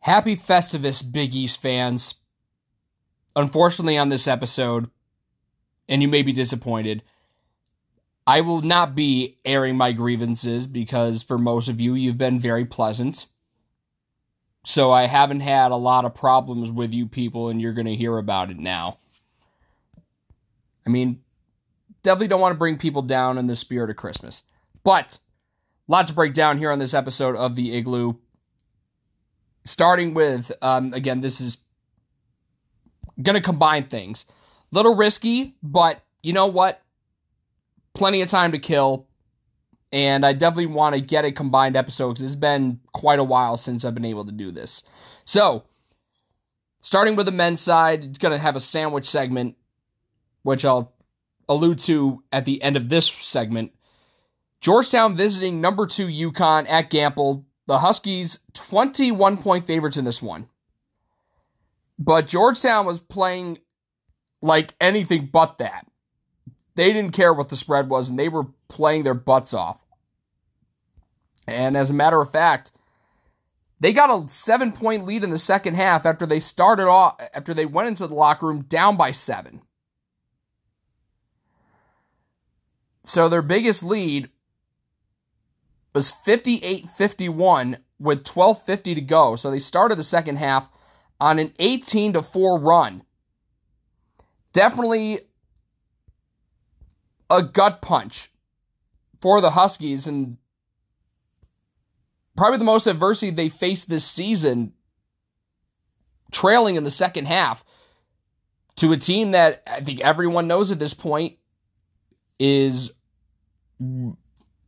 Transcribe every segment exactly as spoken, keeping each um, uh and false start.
Happy Festivus, Big East fans. Unfortunately, on this episode, and you may be disappointed, I will not be airing my grievances because for most of you, you've been very pleasant. So I haven't had a lot of problems with you people, and you're going to hear about it now. I mean, definitely don't want to bring people down in the spirit of Christmas. But a lot to break down here on this episode of The Igloo. Starting with, um, again, this is going to combine things. Little risky, but you know what? Plenty of time to kill. And I definitely want to get a combined episode because it's been quite a while since I've been able to do this. So, starting with the men's side, it's going to have a sandwich segment, which I'll allude to at the end of this segment. Georgetown visiting number two UConn at Gampel. The Huskies, twenty-one point favorites in this one. But Georgetown was playing like anything but that. They didn't care what the spread was, and they were playing their butts off. And as a matter of fact, they got a seven-point lead in the second half after they started off, after they went into the locker room down by seven. So their biggest lead was fifty-eight fifty-one with twelve fifty to go. So they started the second half on an eighteen to four run. Definitely a gut punch for the Huskies, and probably the most adversity they faced this season, trailing in the second half to a team that I think everyone knows at this point is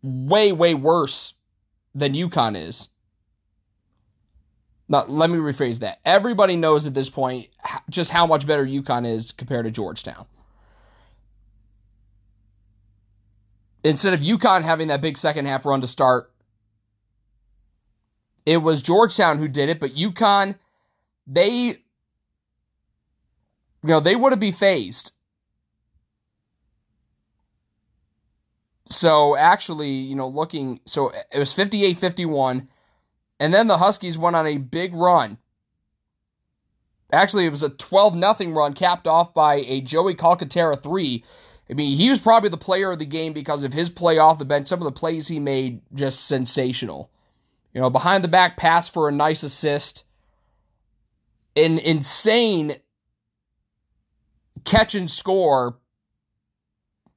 way, way worse than UConn is. Now, let me rephrase that. Everybody knows at this point just how much better UConn is compared to Georgetown. Instead of UConn having that big second half run to start, it was Georgetown who did it, but UConn, they, you know, they wouldn't be phased. So actually, you know, looking, so it was fifty-eight fifty-one, and then the Huskies went on a big run. Actually, it was a twelve nothing run capped off by a Joey Calcaterra three. I mean, he was probably the player of the game because of his play off the bench. Some of the plays he made, just sensational. You know, behind the back pass for a nice assist. An insane catch and score.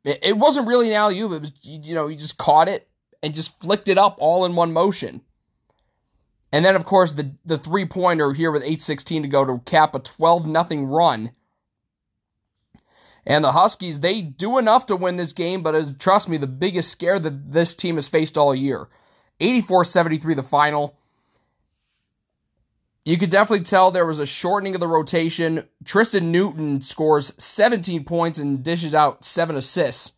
It wasn't really an alley-oop. It was, you know, he just caught it and just flicked it up all in one motion. And then, of course, the, the three-pointer here with eight sixteen to go to cap a twelve nothing run. And the Huskies, they do enough to win this game, but as, trust me, the biggest scare that this team has faced all year. eighty-four seventy-three the final. You could definitely tell there was a shortening of the rotation. Tristan Newton scores seventeen points and dishes out seven assists.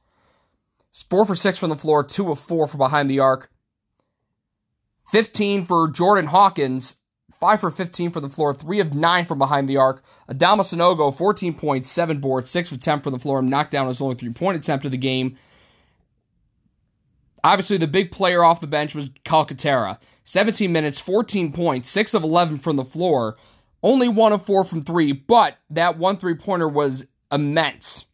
It's four for six from the floor, two of four from behind the arc. fifteen for Jordan Hawkins. five for fifteen from the floor, three of nine from behind the arc. Adama Sonogo, fourteen points, seven boards, six for ten from the floor, and knocked down his only three-point attempt of the game. Obviously, the big player off the bench was Calcaterra. seventeen minutes, fourteen points, six of eleven from the floor, only one of four from three, but that one three-pointer was immense.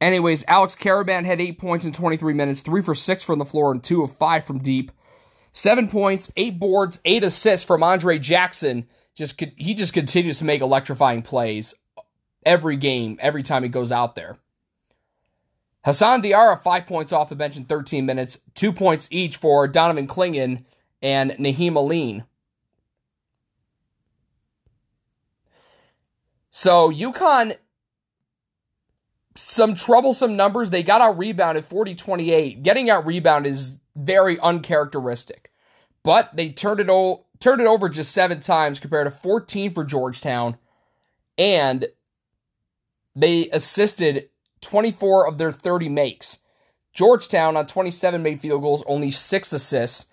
Anyways, Alex Karaban had eight points in twenty-three minutes, three for six from the floor, and two of five from deep. Seven points, eight boards, eight assists from Andre Jackson. Just he just continues to make electrifying plays every game, every time he goes out there. Hassan Diarra, five points off the bench in thirteen minutes, two points each for Donovan Klingin and Naheem Aline. So UConn, some troublesome numbers. They got out rebounded forty twenty-eight. Getting out rebounded is very uncharacteristic. But they turned it, o- turned it over just seven times compared to fourteen for Georgetown. And they assisted twenty-four of their thirty makes. Georgetown on twenty-seven made field goals, only six assists.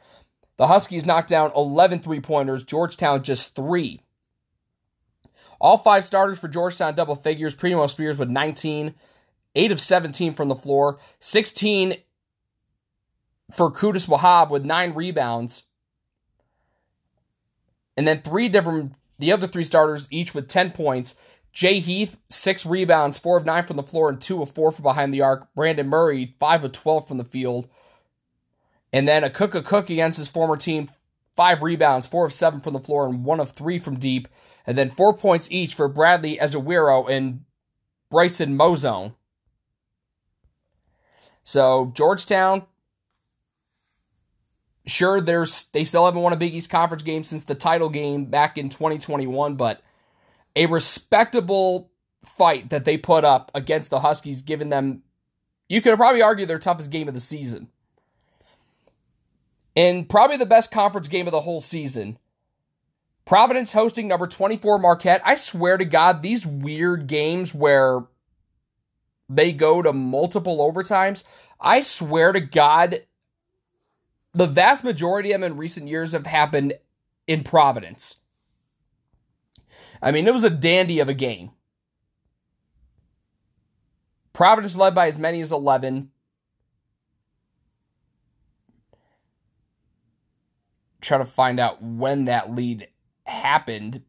The Huskies knocked down eleven three-pointers. Georgetown just three. All five starters for Georgetown double figures. Primo Spears with nineteen. eight of seventeen from the floor. sixteen for Kudus Wahab with nine rebounds. And then three different, the other three starters, each with ten points. Jay Heath, six rebounds, four of nine from the floor, and two of four from behind the arc. Brandon Murray, five of twelve from the field. And then a cook a cook against his former team, five rebounds, four of seven from the floor, and one of three from deep. And then four points each for Bradley Ezeweiro and Bryson Mozone. So Georgetown, sure, there's they still haven't won a Big East Conference game since the title game back in twenty twenty-one, but a respectable fight that they put up against the Huskies, giving them, you could probably argue, their toughest game of the season. And probably the best conference game of the whole season. Providence hosting number twenty-four Marquette. I swear to God, these weird games where they go to multiple overtimes, I swear to God, the vast majority of them in recent years have happened in Providence. I mean, it was a dandy of a game. Providence led by as many as eleven. Try to find out when that lead happened.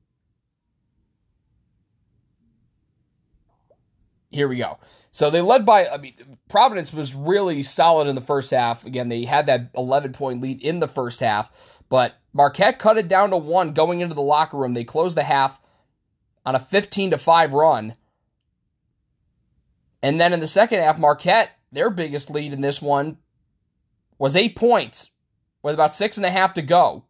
Here we go. So they led by, I mean, Providence was really solid in the first half. Again, they had that eleven-point lead in the first half, but Marquette cut it down to one going into the locker room. They closed the half on a fifteen to five run. And then in the second half, Marquette, their biggest lead in this one, was eight points with about six and a half to go.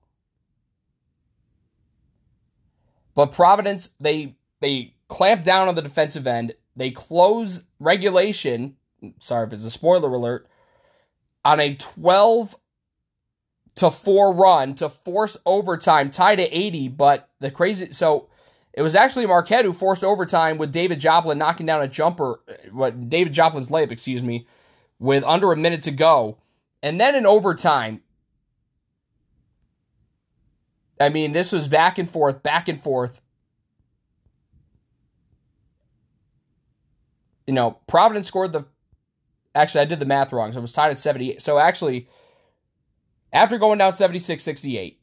But Providence, they they clamped down on the defensive end. They close regulation, sorry if it's a spoiler alert, on a twelve to four run to force overtime, tie to eighty, but the crazy, so it was actually Marquette who forced overtime with David Joplin knocking down a jumper, what David Joplin's layup, excuse me, with under a minute to go. And then in overtime, I mean, this was back and forth, back and forth. You know, Providence scored the, actually, I did the math wrong, so it was tied at seventy-eight. So actually, after going down seventy-six sixty-eight,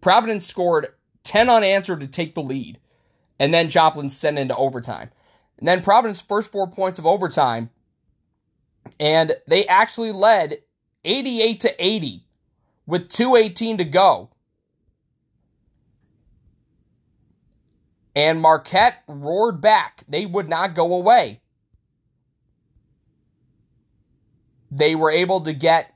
Providence scored ten unanswered to take the lead, and then Joplin sent into overtime. And then Providence's first four points of overtime, and they actually led eighty-eight to eighty with two eighteen to go. And Marquette roared back. They would not go away. They were able to get,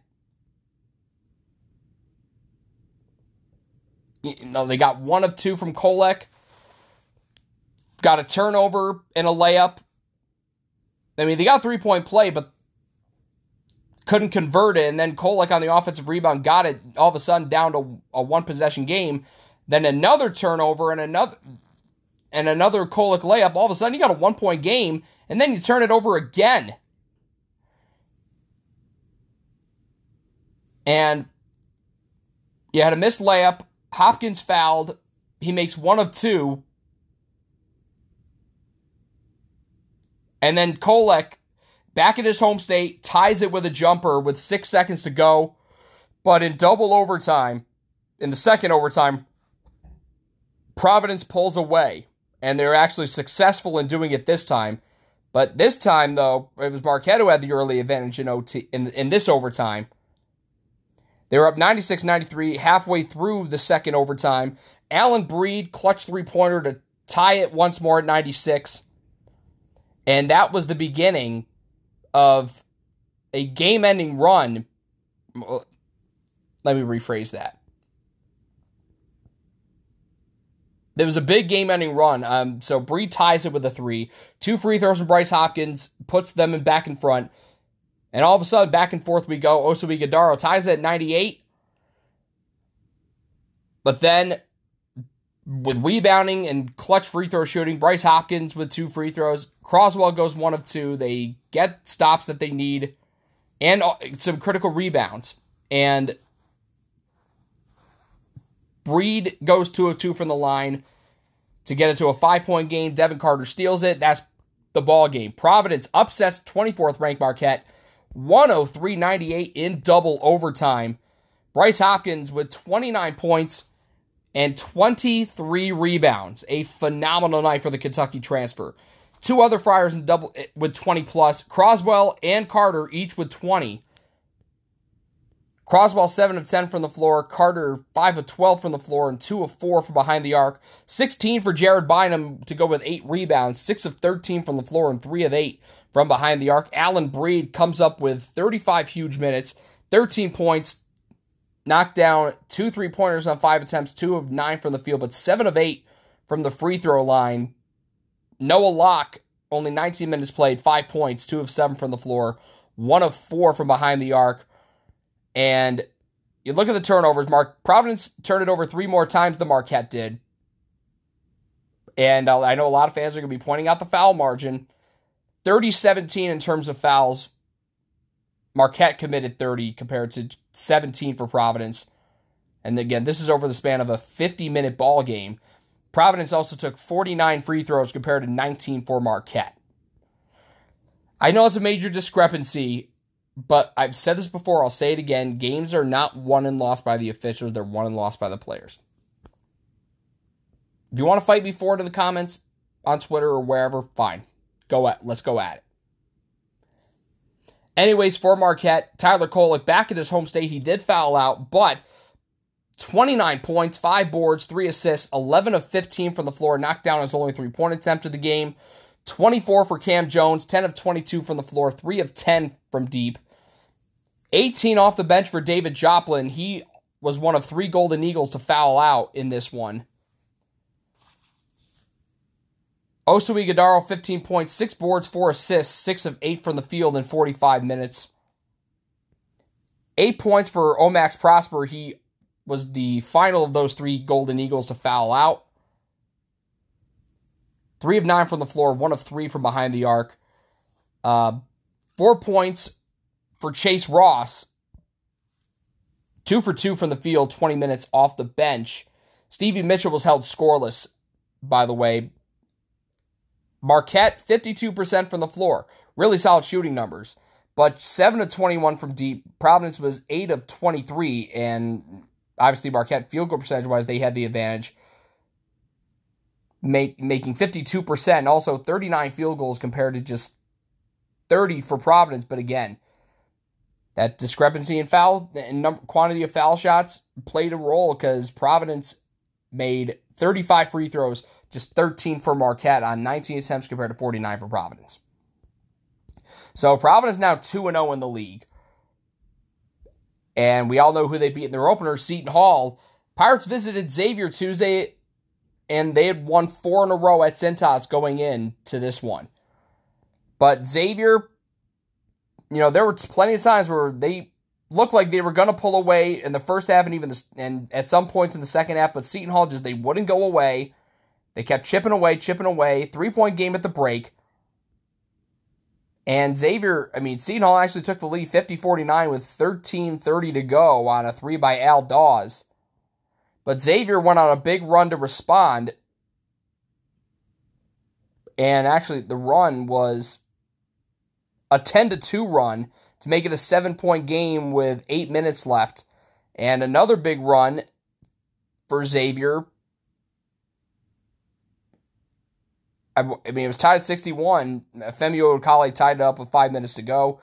you know, they got one of two from Kolek, got a turnover and a layup. I mean, they got a three-point play, but couldn't convert it, and then Kolek on the offensive rebound got it, all of a sudden down to a one-possession game. Then another turnover and another and another Kolek layup. All of a sudden, you got a one-point game, and then you turn it over again. And you had a missed layup. Hopkins fouled. He makes one of two. And then Kolek, back in his home state, ties it with a jumper with six seconds to go. But in double overtime, in the second overtime, Providence pulls away. And they're actually successful in doing it this time. But this time, though, it was Marquette who had the early advantage in O T in, in this overtime. They were up ninety-six ninety-three halfway through the second overtime. Allen Breed clutched three-pointer to tie it once more at ninety-six. And that was the beginning of a game-ending run. Let me rephrase that. There was a big game-ending run. Um, so Breed ties it with a three. Two free throws from Bryce Hopkins, puts them in back in front. And all of a sudden, back and forth we go. Osuigwe Odaro ties it at ninety-eight. But then, with rebounding and clutch free throw shooting, Bryce Hopkins with two free throws. Croswell goes one of two. They get stops that they need and some critical rebounds. And Breed goes two of two from the line to get it to a five-point game. Devin Carter steals it. That's the ball game. Providence upsets twenty-fourth-ranked Marquette one oh three ninety-eight in double overtime. Bryce Hopkins with twenty-nine points and twenty-three rebounds. A phenomenal night for the Kentucky transfer. Two other Friars in double with twenty plus. Croswell and Carter each with twenty. Croswell seven of ten from the floor. Carter five of twelve from the floor and two of four from behind the arc. sixteen for Jared Bynum to go with eight rebounds. six of thirteen from the floor and three of eight from behind the arc. Allen Breed comes up with thirty-five huge minutes. thirteen points. Knocked down two three-pointers on five attempts. two of nine from the field, but seven of eight from the free throw line. Noah Locke, only nineteen minutes played. five points. two of seven from the floor. one of four from behind the arc. And you look at the turnovers, Mark. Providence turned it over three more times than Marquette did. And I know a lot of fans are going to be pointing out the foul margin. thirty seventeen in terms of fouls. Marquette committed thirty compared to seventeen for Providence. And again, this is over the span of a fifty-minute ball game. Providence also took forty-nine free throws compared to nineteen for Marquette. I know it's a major discrepancy, but I've said this before, I'll say it again, games are not won and lost by the officials, they're won and lost by the players. If you want to fight me for it in the comments, on Twitter or wherever, fine. Go at, let's go at it. Anyways, for Marquette, Tyler Kolek, back in his home state, he did foul out, but twenty-nine points, five boards, three assists, eleven of fifteen from the floor, knocked down his only three-point attempt of the game, twenty-four for Cam Jones, ten of twenty-two from the floor, three of ten from deep. eighteen off the bench for David Joplin. He was one of three Golden Eagles to foul out in this one. Osuigwe Odaro, fifteen points, six boards, four assists, six of eight from the field in forty-five minutes. eight points for Omax Prosper. He was the final of those three Golden Eagles to foul out. three of nine from the floor, one of three from behind the arc. Uh, four points for Chase Ross. two for two from the field, twenty minutes off the bench. Stevie Mitchell was held scoreless, by the way. Marquette, fifty-two percent from the floor. Really solid shooting numbers. But seven of twenty-one from deep. Providence was eight of twenty-three. And obviously Marquette, field goal percentage-wise, they had the advantage. Make, making fifty-two percent. Also, thirty-nine field goals compared to just thirty for Providence. But again, that discrepancy in foul and number, quantity of foul shots played a role because Providence made thirty-five free throws, just thirteen for Marquette on nineteen attempts compared to forty-nine for Providence. So Providence now two and oh in the league. And we all know who they beat in their opener, Seton Hall. Pirates visited Xavier Tuesday, and they had won four in a row at Cintas going in to this one. But Xavier, you know, there were plenty of times where they looked like they were going to pull away in the first half and even the, and at some points in the second half, but Seton Hall just, they wouldn't go away. They kept chipping away, chipping away. Three-point game at the break. And Xavier, I mean, Seton Hall actually took the lead fifty forty-nine with thirteen thirty to go on a three by Al Dawes. But Xavier went on a big run to respond. And actually, the run was a ten to two run to make it a seven-point game with eight minutes left. And another big run for Xavier. I mean, it was tied at sixty-one. Femio Okale tied it up with five minutes to go.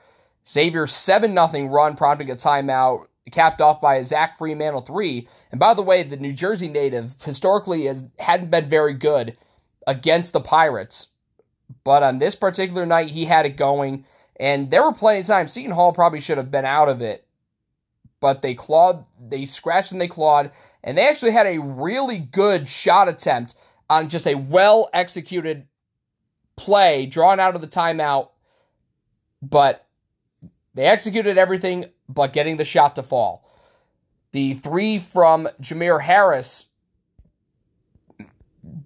Xavier, seven nothing run, prompting a timeout. Capped off by a Zach Fremantle three. And by the way, the New Jersey native historically has, hadn't been very good against the Pirates. But on this particular night, he had it going. And there were plenty of times. Seton Hall probably should have been out of it. But they clawed, they scratched and they clawed. And they actually had a really good shot attempt on just a well-executed play drawn out of the timeout. But they executed everything but getting the shot to fall. The three from Jameer Harris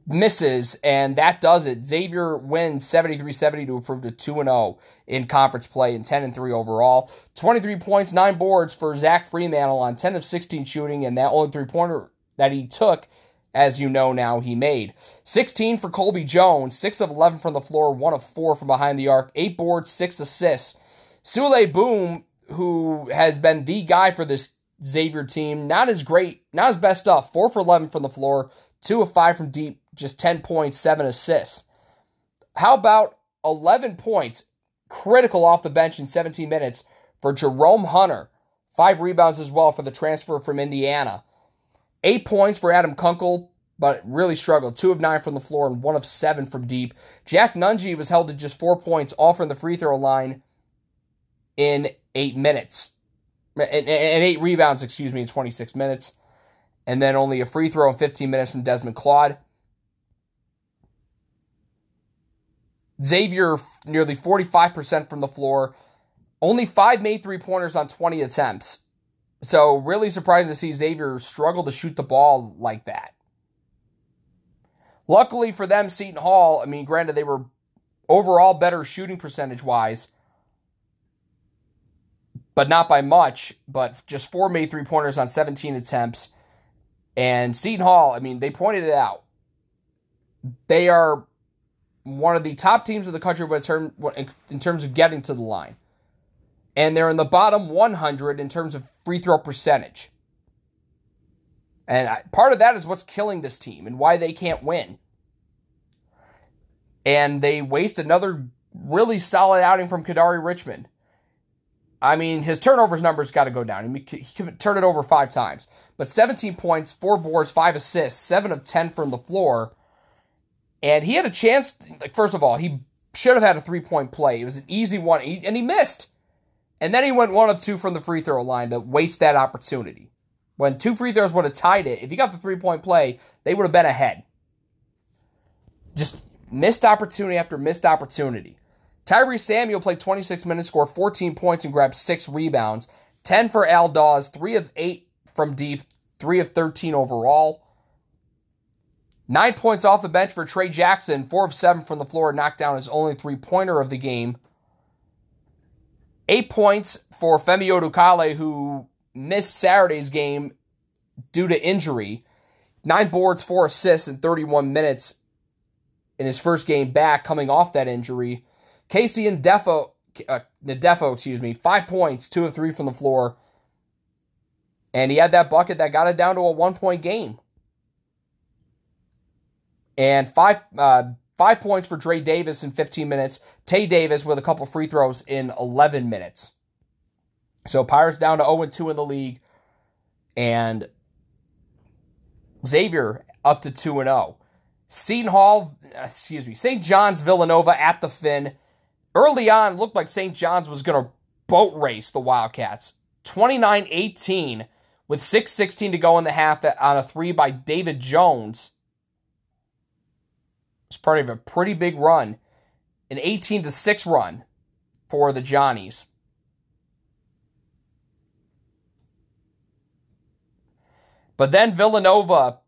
misses, and that does it. Xavier wins seventy-three seventy to improve to two and oh in conference play and ten and three overall. twenty-three points, nine boards for Zach Fremantle on ten of sixteen shooting, and that only three-pointer that he took, as you know now, he made. sixteen for Colby Jones, six of eleven from the floor, one of four from behind the arc, eight boards, six assists. Sule Boom, who has been the guy for this Xavier team. Not as great, not as best stuff. four for eleven from the floor, two of five from deep, just ten points, seven assists. How about eleven points, critical off the bench in seventeen minutes for Jerome Hunter. five rebounds as well for the transfer from Indiana. eight points for Adam Kunkel, but really struggled. two of nine from the floor and one of seven from deep. Jack Nunji was held to just four points off from the free throw line in eight minutes. And eight rebounds, excuse me, in twenty-six minutes. And then only a free throw in fifteen minutes from Desmond Claude. Xavier, nearly forty-five percent from the floor. Only five made three-pointers on twenty attempts. So really surprising to see Xavier struggle to shoot the ball like that. Luckily for them, Seton Hall, I mean, granted, they were overall better shooting percentage-wise, but not by much, but just four made three-pointers on seventeen attempts. And Seton Hall, I mean, they pointed it out. They are one of the top teams of the country in terms of getting to the line. And they're in the bottom one hundred in terms of free throw percentage. And I, part of that is what's killing this team and why they can't win. And they waste another really solid outing from Kadari Richmond. I mean, his turnovers number's got to go down. He can, he can turn it over five times. But seventeen points, four boards, five assists, seven of ten from the floor. And he had a chance. Like, first of all, he should have had a three-point play. It was an easy one, and he missed. And then he went one of two from the free throw line to waste that opportunity. When two free throws would have tied it, if he got the three-point play, they would have been ahead. Just missed opportunity after missed opportunity. Tyree Samuel played twenty-six minutes, scored fourteen points, and grabbed six rebounds. ten for Al Dawes, three of eight from deep, three of thirteen overall. nine points off the bench for Trey Jackson, four of seven from the floor, knocked down his only three-pointer of the game. eight points for Femi Odukale, who missed Saturday's game due to injury. nine boards, four assists in thirty-one minutes in his first game back coming off that injury. Casey and Defo, uh, Nadefo, excuse me, five points, two of three from the floor. And he had that bucket that got it down to a one-point game. And five uh, five points for Dre Davis in fifteen minutes. Tay Davis with a couple free throws in eleven minutes. So Pirates down to oh and two in the league. And Xavier up to two and oh. Seton Hall, excuse me, Saint John's Villanova at the Finn. Early on, it looked like Saint John's was going to boat race the Wildcats. twenty-nine eighteen with six sixteen to go in the half on a three by David Jones. It's part of a pretty big run. An eighteen to six run for the Johnnies. But then Villanova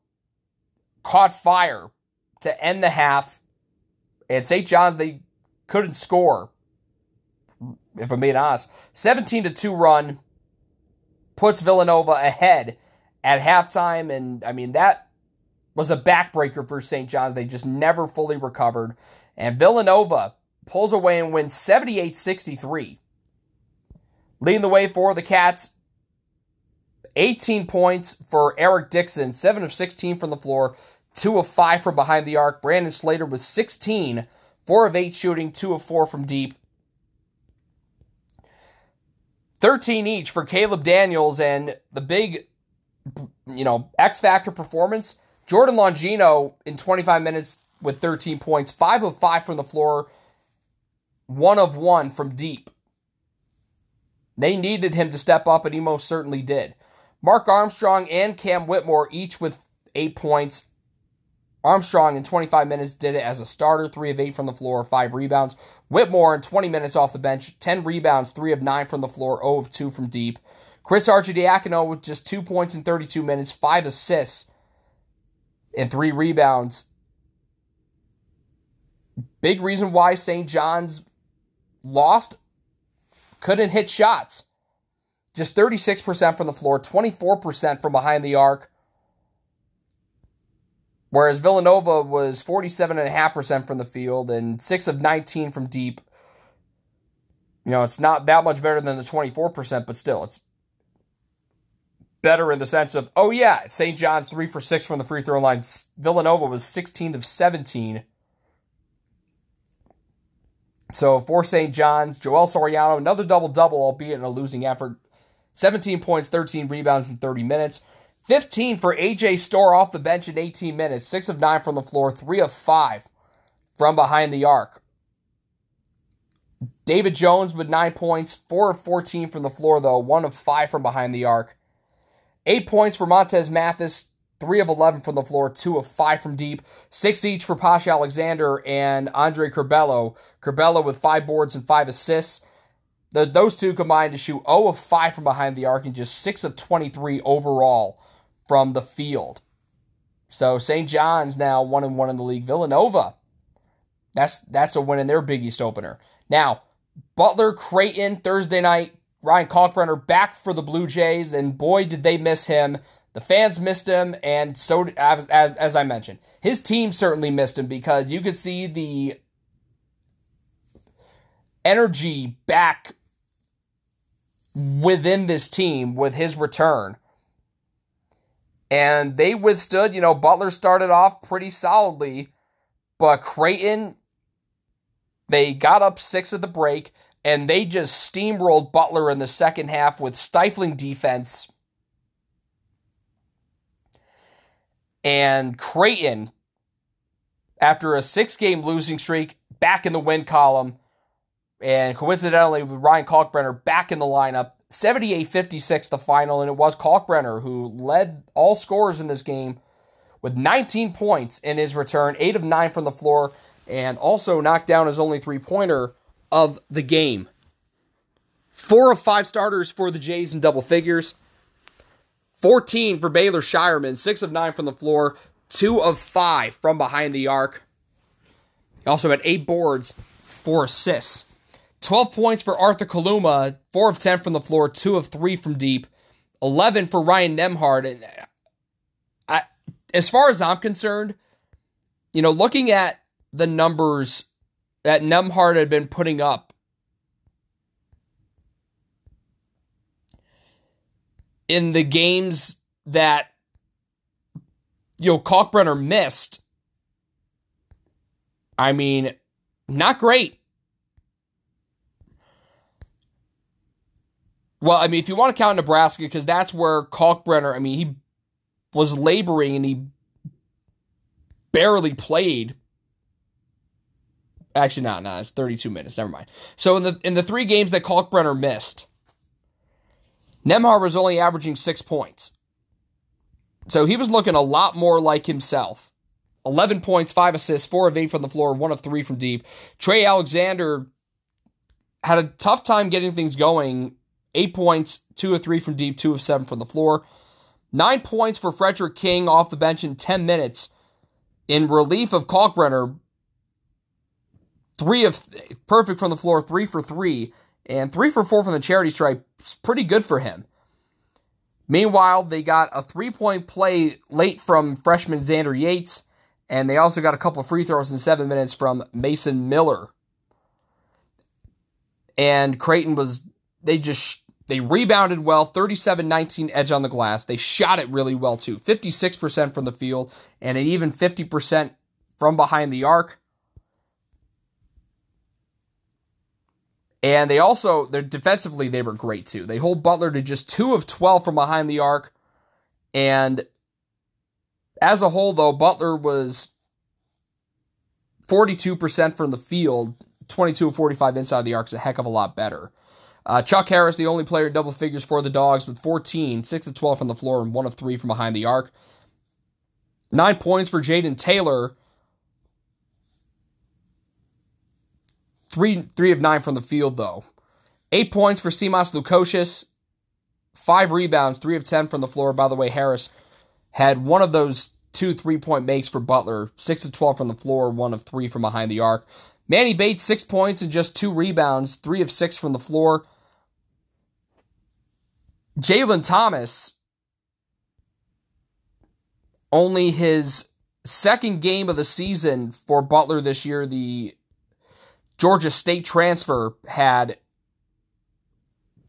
caught fire to end the half. At Saint John's, they couldn't score, if I'm being honest. seventeen to two run puts Villanova ahead at halftime, and, I mean, that was a backbreaker for Saint John's. They just never fully recovered. And Villanova pulls away and wins seventy-eight sixty-three. Leading the way for the Cats, eighteen points for Eric Dixon, seven of sixteen from the floor, two of five from behind the arc. Brandon Slater was sixteen, four of eight shooting, two of four from deep. thirteen each for Caleb Daniels, and the big, you know, X-Factor performance, Jordan Longino in twenty-five minutes with thirteen points, five of five from the floor, one of one from deep. They needed him to step up, and he most certainly did. Mark Armstrong and Cam Whitmore, each with eight points. Armstrong in twenty-five minutes did it as a starter, three of eight from the floor, five rebounds. Whitmore in twenty minutes off the bench, ten rebounds, three of nine from the floor, zero of two from deep. Chris Arcidiacono with just two points in thirty-two minutes, five assists. And three rebounds. Big reason why Saint John's lost. Couldn't hit shots. Just thirty-six percent from the floor. twenty-four percent from behind the arc. Whereas Villanova was forty-seven point five percent from the field. And six of nineteen from deep. You know, it's not that much better than the twenty-four percent. But still, it's better in the sense of, oh yeah, Saint John's three for six from the free throw line. Villanova was sixteen of seventeen. So for Saint John's, Joel Soriano, another double-double, albeit in a losing effort. seventeen points, thirteen rebounds in thirty minutes. fifteen for A J Storr off the bench in eighteen minutes. six of nine from the floor, three of five from behind the arc. David Jones with nine points, four of fourteen from the floor, though, one of five from behind the arc. eight points for Montez Mathis, three of eleven from the floor, two of five from deep, six each for Pasha Alexander and Andre Curbelo. Curbelo with five boards and five assists. The, those two combined to shoot zero of five from behind the arc and just six of twenty-three overall from the field. So Saint John's now one and one in the league. Villanova, that's, that's a win in their Big East opener. Now, Butler, Creighton, Thursday night. Ryan Kalkbrenner back for the Blue Jays, and boy, did they miss him. The fans missed him, and so did, as, as I mentioned, his team certainly missed him because you could see the energy back within this team with his return. And they withstood, you know, Butler started off pretty solidly, but Creighton, they got up six at the break, and they just steamrolled Butler in the second half with stifling defense. And Creighton, after a six-game losing streak, back in the win column. And coincidentally, with Ryan Kalkbrenner back in the lineup, seventy-eight fifty-six the final. And it was Kalkbrenner who led all scorers in this game with nineteen points in his return, eight of nine from the floor, and also knocked down his only three-pointer of the game. Four of five starters for the Jays in double figures. fourteen for Baylor Shireman, six of nine from the floor, two of five from behind the arc. He also had eight boards, four assists. twelve points for Arthur Kaluma, four of ten from the floor, two of three from deep. eleven for Ryan Nembhard. And I, as far as I'm concerned, you know, looking at the numbers that Nembhard had been putting up in the games that, you know, Kalkbrenner missed, I mean, not great. Well, I mean, if you want to count Nebraska, because that's where Kalkbrenner, I mean, he was laboring and he barely played. Actually, no, no, it's thirty-two minutes. Never mind. So in the in the three games that Kalkbrenner missed, Nembhard was only averaging six points. So he was looking a lot more like himself. eleven points, five assists, four of eight from the floor, one of three from deep. Trey Alexander had a tough time getting things going. Eight points, two of three from deep, two of seven from the floor. Nine points for Frederick King off the bench in ten minutes in relief of Kalkbrenner. Three of th- perfect from the floor, three for three. And three for four from the charity stripe, pretty good for him. Meanwhile, they got a three-point play late from freshman Xander Yates, and they also got a couple of free throws in seven minutes from Mason Miller. And Creighton was, they just, they rebounded well, thirty-seven nineteen edge on the glass. They shot it really well, too, fifty-six percent from the field, and an even fifty percent from behind the arc. And they also, they're defensively, they were great too. They hold Butler to just two of twelve from behind the arc. And as a whole, though, Butler was forty-two percent from the field, twenty-two of forty-five inside the arc is a heck of a lot better. Uh, Chuck Harris, the only player in double figures for the Dogs, with fourteen, six of twelve from the floor, and one of three from behind the arc. Nine points for Jaden Taylor. Three three of nine from the field, though. Eight points for Seamus Lukosius. Five rebounds, three of ten from the floor. By the way, Harris had one of those two three-point makes for Butler. Six of twelve from the floor, one of three from behind the arc. Manny Bates, six points and just two rebounds. Three of six from the floor. Jalen Thomas, only his second game of the season for Butler this year, the Georgia State transfer, had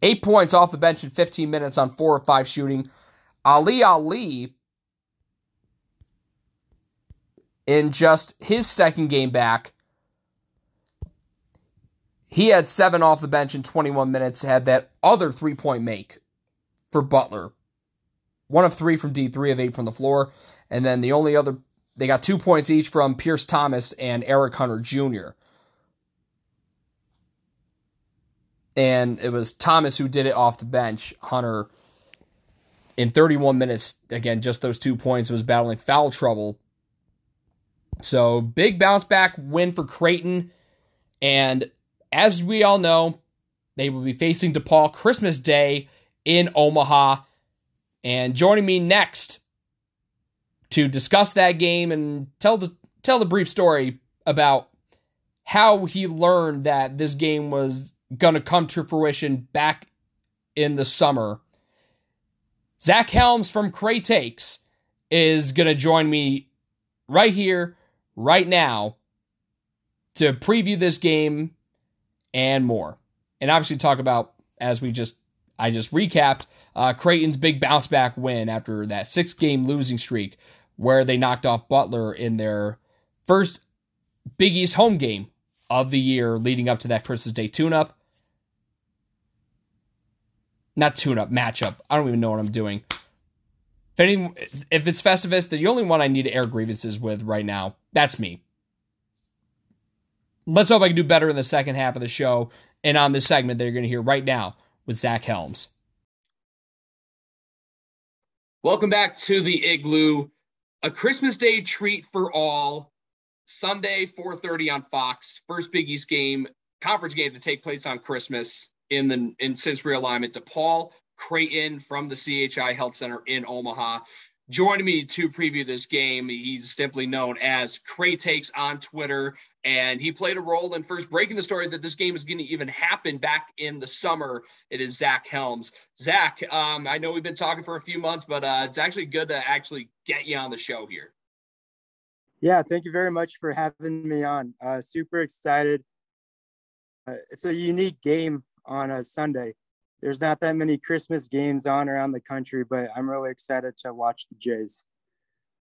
eight points off the bench in fifteen minutes on four of five shooting. Ali Ali, in just his second game back, he had seven off the bench in twenty-one minutes, had that other three-point make for Butler. One of three from deep, three of eight from the floor. And then the only other, they got two points each from Pierce Thomas and Eric Hunter Junior And it was Thomas who did it off the bench. Hunter, in thirty-one minutes, again, just those two points, was battling foul trouble. So big bounce back win for Creighton. And as we all know, they will be facing DePaul Christmas Day in Omaha. And joining me next to discuss that game and tell the tell the brief story about how he learned that this game was going to come to fruition back in the summer, Zach Helms from Cray Takes is going to join me right here, right now, to preview this game and more. And obviously talk about, as we just, I just recapped, uh, Creighton's big bounce back win after that six game losing streak where they knocked off Butler in their first Big East home game of the year leading up to that Christmas Day tune-up. Not tune-up, matchup. I don't even know what I'm doing. If, any, if it's Festivus, the only one I need to air grievances with right now, that's me. Let's hope I can do better in the second half of the show and on this segment that you're going to hear right now with Zach Helms. Welcome back to the Igloo, a Christmas Day treat for all. Sunday, four thirty on Fox, first Big East game, conference game to take place on Christmas in the in since realignment. DePaul Creighton from the C H I Health Center in Omaha. Joining me to preview this game, he's simply known as Cray Takes on Twitter. And he played a role in first breaking the story that this game is going to even happen back in the summer. It is Zach Helms. Zach, um, I know we've been talking for a few months, but uh, it's actually good to actually get you on the show here. Yeah, thank you very much for having me on. Uh, super excited. Uh, it's a unique game on a Sunday. There's not that many Christmas games on around the country, but I'm really excited to watch the Jays.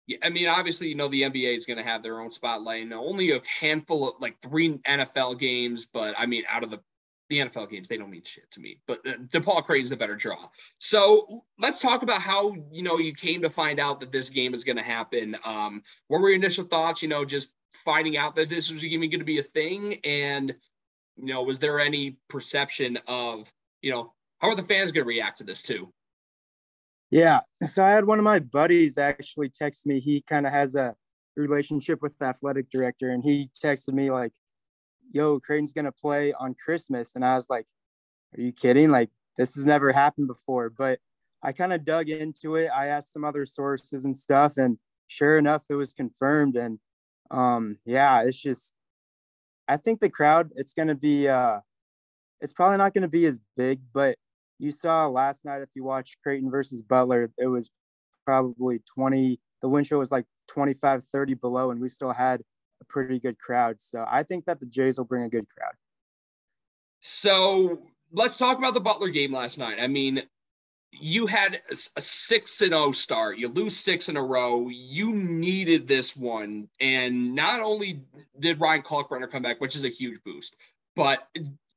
Yeah, I mean, obviously, you know, the N B A is going to have their own spotlight, and only a handful of like three N F L games. But I mean, out of the, the N F L games, they don't mean shit to me. But uh, DePaul Creighton's the better draw. So let's talk about how, you know, you came to find out that this game is going to happen. Um, what were your initial thoughts, you know, just finding out that this was even going to be a thing? And, you know, was there any perception of, you know, how are the fans going to react to this too? Yeah, so I had one of my buddies actually text me. He kind of has a relationship with the athletic director, and he texted me like, yo, Creighton's going to play on Christmas. And I was like, are you kidding? Like, this has never happened before. But I kind of dug into it. I asked some other sources and stuff, and sure enough, it was confirmed. And um, yeah, it's just, I think the crowd, it's going to be, uh, it's probably not going to be as big, but you saw last night, if you watched Creighton versus Butler, it was probably twenty. The wind chill was like twenty-five, thirty below, and we still had a pretty good crowd. So I think that the Jays will bring a good crowd. So let's talk about the Butler game last night. I mean, you had a six and oh start. You lose six in a row. You needed this one. And not only did Ryan Kalkbrenner come back, which is a huge boost, but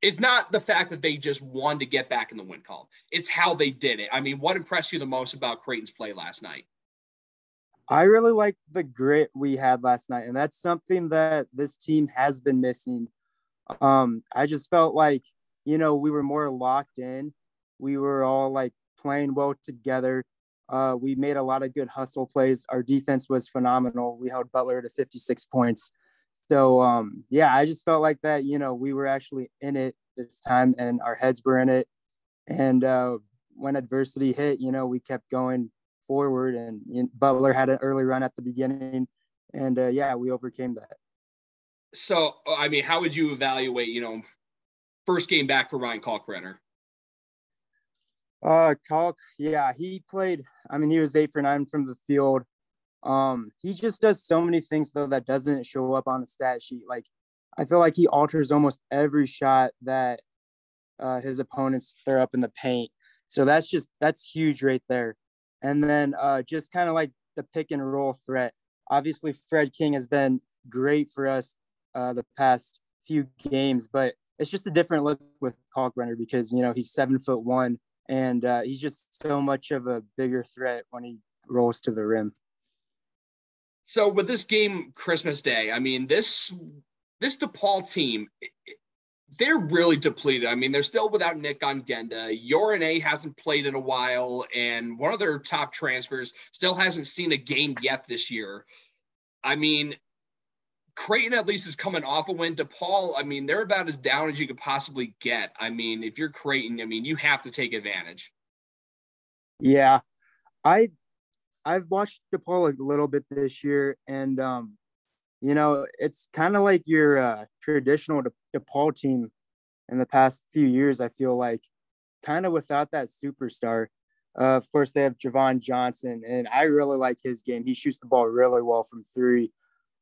it's not the fact that they just wanted to get back in the win column. It's how they did it. I mean, what impressed you the most about Creighton's play last night? I really like the grit we had last night, and that's something that this team has been missing. Um, I just felt like, you know, we were more locked in. We were all, like, playing well together. Uh, we made a lot of good hustle plays. Our defense was phenomenal. We held Butler to fifty-six points. So, um, yeah, I just felt like that, you know, we were actually in it this time and our heads were in it. And uh, when adversity hit, you know, we kept going forward, and you know, Butler had an early run at the beginning. And, uh, yeah, we overcame that. So, I mean, how would you evaluate, you know, first game back for Ryan Kalkbrenner? Uh, Kalk, yeah, he played, I mean, he was eight for nine from the field. Um, he just does so many things though that doesn't show up on the stat sheet. Like, I feel like he alters almost every shot that uh, his opponents throw up in the paint. So that's just that's huge right there. And then uh, just kind of like the pick and roll threat. Obviously, Fred King has been great for us uh, the past few games, but it's just a different look with Kalkbrenner because, you know, he's seven foot one and uh, he's just so much of a bigger threat when he rolls to the rim. So with this game, Christmas Day, I mean, this, this DePaul team, it, it, they're really depleted. I mean, they're still without Nick Ongenda. Yorane hasn't played in a while, and one of their top transfers still hasn't seen a game yet this year. I mean, Creighton at least is coming off a win. DePaul, I mean, they're about as down as you could possibly get. I mean, if you're Creighton, I mean, you have to take advantage. Yeah. I, I've watched DePaul a little bit this year, and, um, you know, it's kind of like your uh, traditional De- DePaul team in the past few years, I feel like, kind of without that superstar. Uh, of course, they have Javon Johnson, and I really like his game. He shoots the ball really well from three.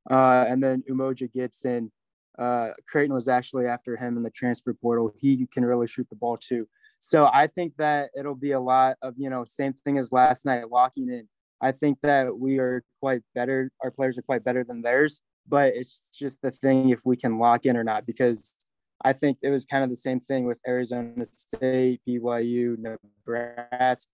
Uh, and then Umoja Gibson, uh, Creighton was actually after him in the transfer portal. He can really shoot the ball too. So I think that it'll be a lot of, you know, same thing as last night, locking in. I think that we are quite better. Our players are quite better than theirs, but it's just the thing if we can lock in or not, because I think it was kind of the same thing with Arizona State, B Y U, Nebraska.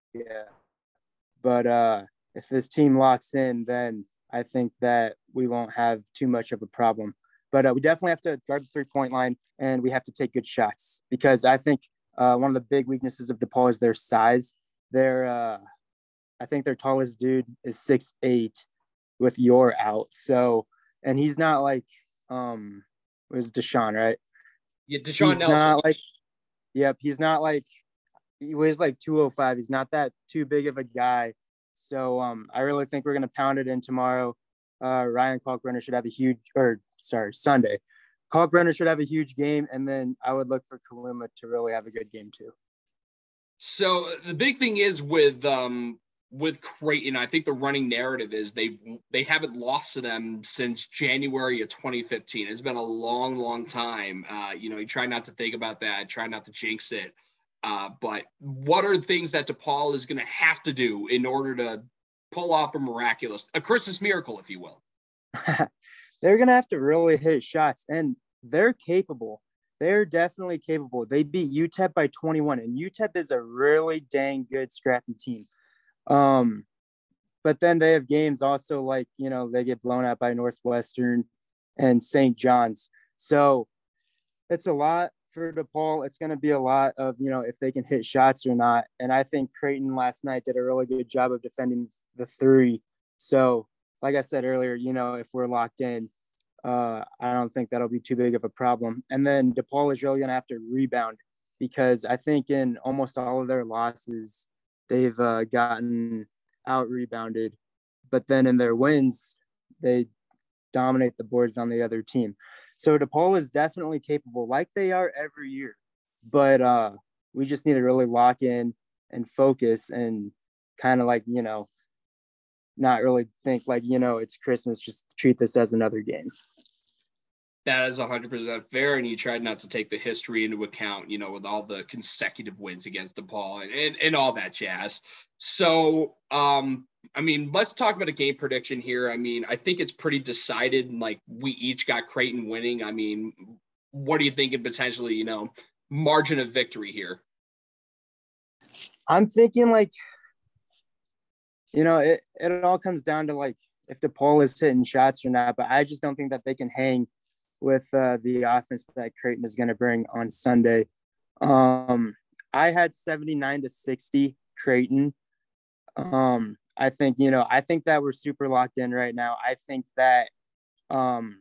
But uh, if this team locks in, then I think that we won't have too much of a problem. But uh, we definitely have to guard the three-point line, and we have to take good shots, because I think uh, one of the big weaknesses of DePaul is their size. They're uh, – I think their tallest dude is six eight with Yor out. So, and he's not like, um, it was Deshaun, right? Yeah, Deshaun he's Nelson. Not like, yep, he's not like, he weighs like two oh five. He's not that too big of a guy. So um, I really think we're going to pound it in tomorrow. Uh, Ryan Kalkbrenner should have a huge, or sorry, Sunday. Kalkbrenner should have a huge game. And then I would look for Kaluma to really have a good game too. So the big thing is with, um, with Creighton, I think the running narrative is they they haven't lost to them since January of twenty fifteen. It's been a long, long time. Uh, you know, you try not to think about that, try not to jinx it. Uh, but what are things that DePaul is going to have to do in order to pull off a miraculous, a Christmas miracle, if you will? They're going to have to really hit shots, and they're capable. They're definitely capable. They beat U T E P by twenty-one, and U T E P is a really dang good, scrappy team. Um, but then they have games also like, you know, they get blown out by Northwestern and Saint John's. So it's a lot for DePaul. It's going to be a lot of, you know, if they can hit shots or not. And I think Creighton last night did a really good job of defending the three. So like I said earlier, you know, if we're locked in, uh, I don't think that'll be too big of a problem. And then DePaul is really going to have to rebound, because I think in almost all of their losses, they've uh, gotten out-rebounded, but then in their wins, they dominate the boards on the other team. So DePaul is definitely capable, like they are every year, but uh, we just need to really lock in and focus and kind of like, you know, not really think like, you know, it's Christmas, just treat this as another game. That is one hundred percent fair, and you tried not to take the history into account, you know, with all the consecutive wins against DePaul and, and, and all that jazz. So, um, I mean, let's talk about a game prediction here. I mean, I think it's pretty decided, and, like, we each got Creighton winning. I mean, what do you think of potentially, you know, margin of victory here? I'm thinking, like, you know, it, it all comes down to, like, if DePaul is hitting shots or not, but I just don't think that they can hang with uh, the offense that Creighton is going to bring on Sunday. Um, I had seventy-nine to sixty Creighton. Um, I think, you know, I think that we're super locked in right now. I think that, um,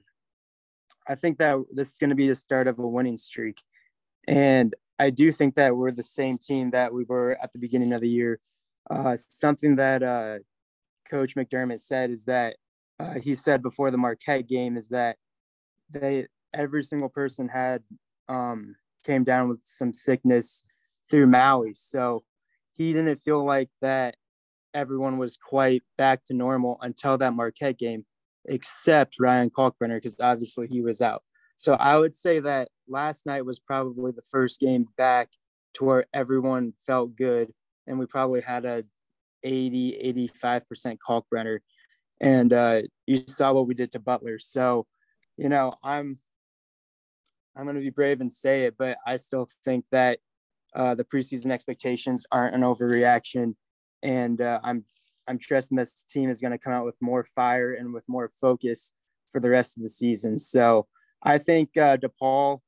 I think that this is going to be the start of a winning streak. And I do think that we're the same team that we were at the beginning of the year. Uh, something that uh, Coach McDermott said is that uh, he said before the Marquette game is that they every single person had um, came down with some sickness through Maui. So he didn't feel like that everyone was quite back to normal until that Marquette game, except Ryan Kalkbrenner, because obviously he was out. So I would say that last night was probably the first game back to where everyone felt good, and we probably had a eighty, eighty-five percent Kalkbrenner. And uh, you saw what we did to Butler. So, you know, I'm I'm going to be brave and say it, but I still think that uh, the preseason expectations aren't an overreaction. And uh, I'm I'm trusting this team is going to come out with more fire and with more focus for the rest of the season. So I think uh, DePaul,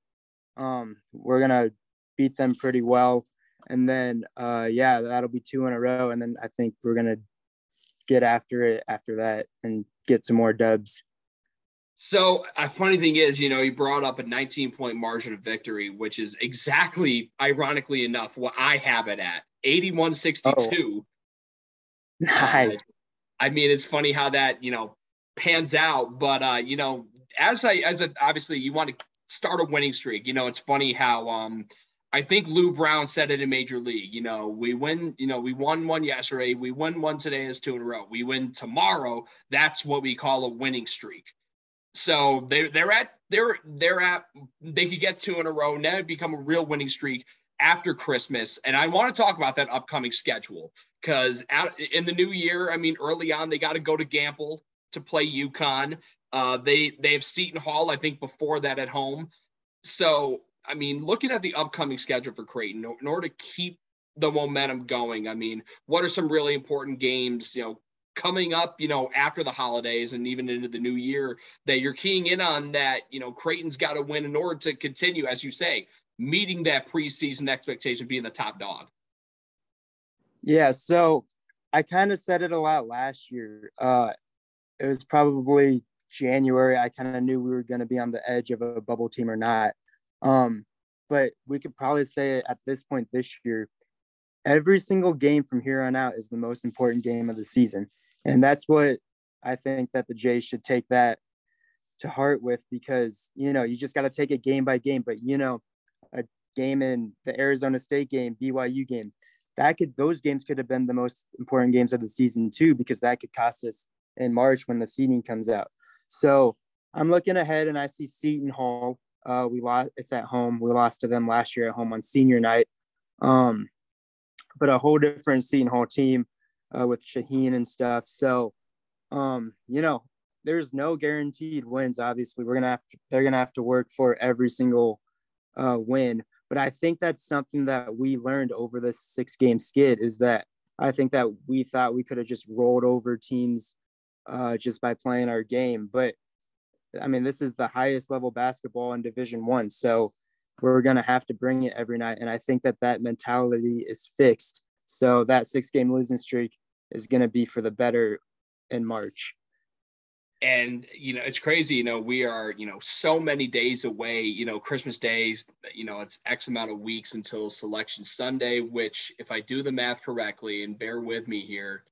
um, we're going to beat them pretty well. And then, uh, yeah, that'll be two in a row. And then I think we're going to get after it after that and get some more dubs. So a funny thing is, you know, you brought up a nineteen-point margin of victory, which is exactly, ironically enough, what I have it at, eighty-one sixty-two. Oh. Nice. Uh, I mean, it's funny how that, you know, pans out. But, uh, you know, as I, as a, obviously you want to start a winning streak. You know, it's funny how um, I think Lou Brown said it in Major League. You know, we win, you know, we won one yesterday. We win one today, is two in a row. We win tomorrow. That's what we call a winning streak. So they they're at they're they're at they could get two in a row. Now it'd become a real winning streak after Christmas. And I want to talk about that upcoming schedule because in the new year, I mean, early on they got to go to Gampel to play UConn. Uh, they they have Seton Hall, I think, before that at home. So I mean, looking at the upcoming schedule for Creighton, in order to keep the momentum going, I mean, what are some really important games, you know, coming up, you know, after the holidays and even into the new year that you're keying in on that, you know, Creighton's got to win in order to continue, as you say, meeting that preseason expectation, being the top dog? Yeah, so I kind of said it a lot last year. Uh, it was probably January. I kind of knew we were going to be on the edge of a bubble team or not. Um, but we could probably say at this point this year, every single game from here on out is the most important game of the season. And that's what I think that the Jays should take that to heart with, because, you know, you just got to take it game by game. But, you know, a game in the Arizona State game, B Y U game, that could, those games could have been the most important games of the season too, because that could cost us in March when the seeding comes out. So I'm looking ahead and I see Seton Hall. Uh, we lost, it's at home. We lost to them last year at home on senior night. Um, but a whole different Seton Hall team. Uh, with Shaheen and stuff. So, um, you know, there's no guaranteed wins. Obviously we're going to have to, they're going to have to work for every single uh, win. But I think that's something that we learned over this six game skid, is that I think that we thought we could have just rolled over teams uh, just by playing our game. But I mean, this is the highest level basketball in Division One. So we're going to have to bring it every night. And I think that that mentality is fixed. So that six-game losing streak is going to be for the better in March. And, you know, it's crazy. You know, we are, you know, so many days away, you know, Christmas days, you know, it's X amount of weeks until Selection Sunday, which if I do the math correctly, and bear with me here.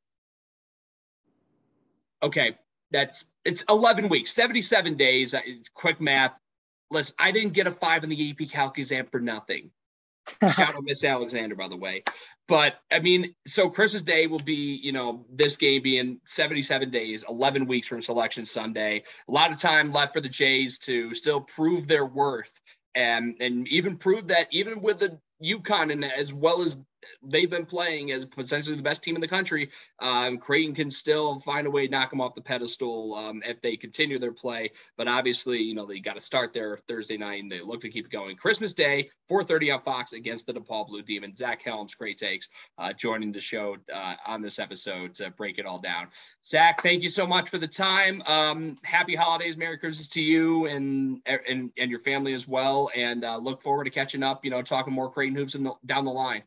Okay, that's it's eleven weeks, seventy-seven days. Quick math. Listen, I didn't get a five in the E P Calc exam for nothing. Shout out Miss Alexander, by the way. But I mean, so Christmas Day will be, you know, this game being seventy-seven days, eleven weeks from Selection Sunday. A lot of time left for the Jays to still prove their worth, and and even prove that even with the UConn and as well as they've been playing as potentially the best team in the country, um, Creighton can still find a way to knock them off the pedestal um, if they continue their play. But obviously, you know, they got to start there Thursday night, and they look to keep it going. Christmas Day, four thirty on Fox against the DePaul Blue Demons. Zach Helms, Great Takes, uh, joining the show uh, on this episode to break it all down. Zach, thank you so much for the time. Um, happy holidays, Merry Christmas to you and and, and your family as well. And uh, look forward to catching up, you know, talking more Creighton hoops in the, down the line.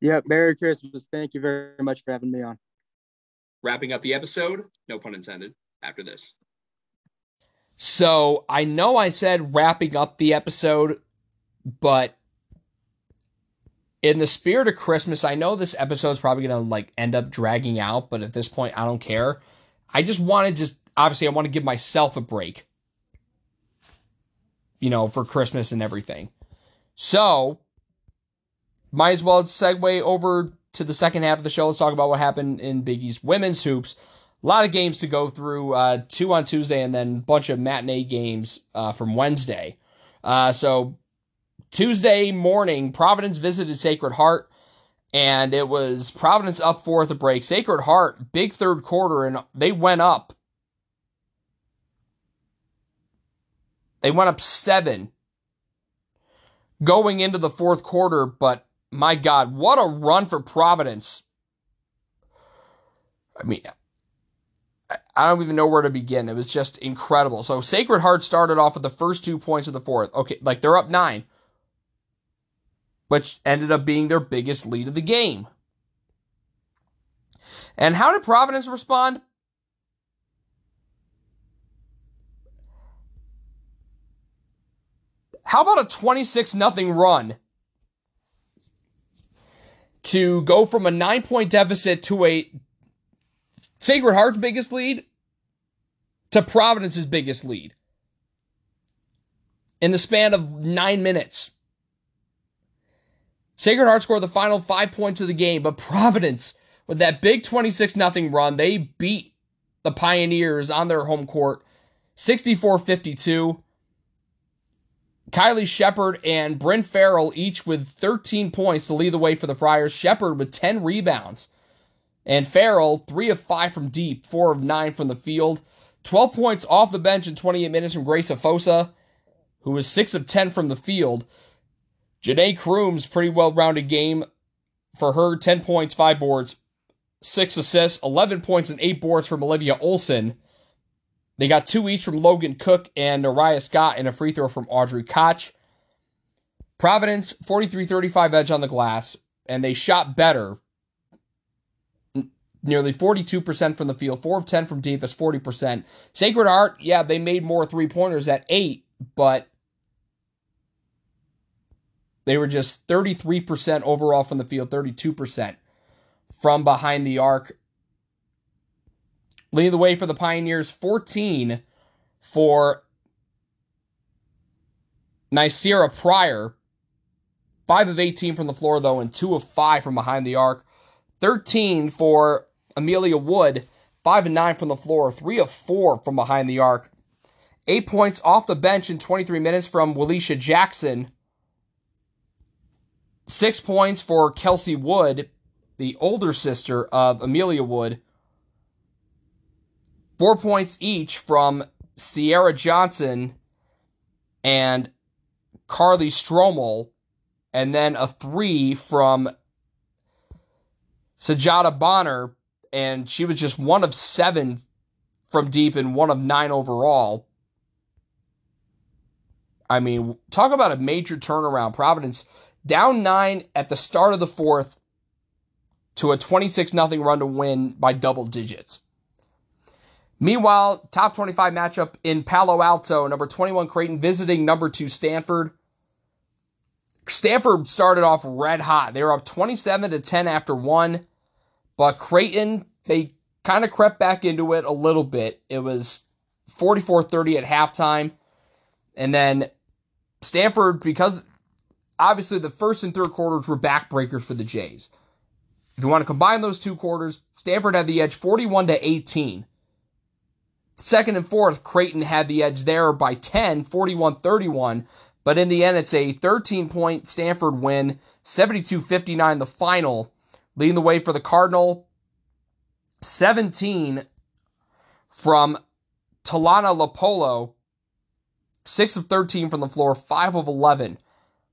Yep, Merry Christmas. Thank you very much for having me on. Wrapping up the episode, no pun intended, after this. So I know I said wrapping up the episode, but in the spirit of Christmas, I know this episode is probably going to like end up dragging out, but at this point, I don't care. I just want to just, obviously, I want to give myself a break, you know, for Christmas and everything. So might as well segue over to the second half of the show. Let's talk about what happened in Big East women's hoops. A lot of games to go through, uh, two on Tuesday and then a bunch of matinee games uh, from Wednesday. Uh, so Tuesday morning, Providence visited Sacred Heart. and it was Providence up four at the break. Sacred Heart, big third quarter, and they went up. They went up seven going into the fourth quarter, but my God, what a run for Providence. I mean, I don't even know where to begin. It was just incredible. So Sacred Heart started off with the first two points of the fourth. Okay, like they're up nine, which ended up being their biggest lead of the game. And how did Providence respond? How about a twenty-six nothing run to go from a nine-point deficit to a Sacred Heart's biggest lead to Providence's biggest lead in the span of nine minutes? Sacred Heart scored the final five points of the game, but Providence, with that big twenty-six nothing run, they beat the Pioneers on their home court sixty-four fifty-two. Kylie Shepard and Bryn Farrell each with thirteen points to lead the way for the Friars. Shepard with ten rebounds. And Farrell, three of five from deep, four of nine from the field. twelve points off the bench in twenty-eight minutes from Grace Afosa, who was six of ten from the field. Janae Kroom's pretty well-rounded game for her. ten points, five boards, six assists, eleven points and eight boards from Olivia Olson. They got two each from Logan Cook and Nariah Scott and a free throw from Audrey Koch. Providence, forty-three thirty-five edge on the glass, and they shot better. Nearly forty-two percent from the field, four of ten from deep, that's forty percent. Sacred Heart, yeah, they made more three-pointers at eight, but they were just thirty-three percent overall from the field, thirty-two percent from behind the arc. Leading the way for the Pioneers, fourteen for Nicira Pryor. five of eighteen from the floor, though, and two of five from behind the arc. thirteen for Amelia Wood, five of nine from the floor, three of four from behind the arc. eight points off the bench in twenty-three minutes from Walisha Jackson. six points for Kelsey Wood, the older sister of Amelia Wood. Four points each from Sierra Johnson and Carly Stromel, and then a three from Sajada Bonner, and she was just one of seven from deep and one of nine overall. I mean, talk about a major turnaround. Providence down nine at the start of the fourth to a twenty-six nothing run to win by double digits. Meanwhile, top twenty-five matchup in Palo Alto, number twenty-one Creighton visiting number two Stanford. Stanford started off red hot. They were up twenty-seven to ten after one, but Creighton, they kind of crept back into it a little bit. It was forty-four thirty at halftime, and then Stanford, because obviously the first and third quarters were backbreakers for the Jays. If you want to combine those two quarters, Stanford had the edge forty-one to eighteen. Second and fourth, Creighton had the edge there by ten, forty-one thirty-one. But in the end, it's a thirteen-point Stanford win, seventy-two fifty-nine the final. Leading the way for the Cardinal, seventeen from Talana Lapolo, six of thirteen from the floor, five of eleven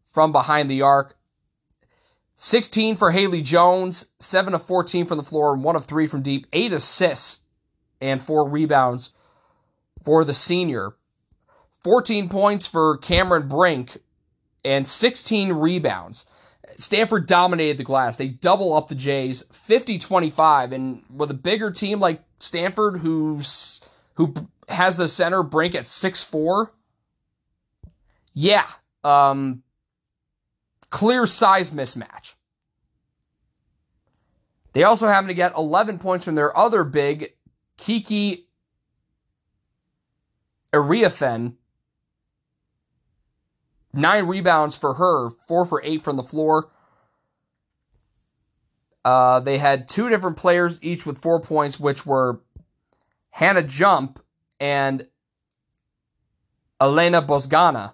from behind the arc. sixteen for Haley Jones, seven of fourteen from the floor, and one of three from deep, eight assists and four rebounds for the senior. fourteen points for Cameron Brink and sixteen rebounds. Stanford dominated the glass. They double up the Jays, fifty twenty-five. And with a bigger team like Stanford, who's, who has the center Brink at six foot four, yeah, um, clear size mismatch. They also happen to get eleven points from their other big, Kiki Iriafen. Nine rebounds for her, four for eight from the floor. Uh, they had two different players, each with four points, which were Hannah Jump and Elena Bosgana.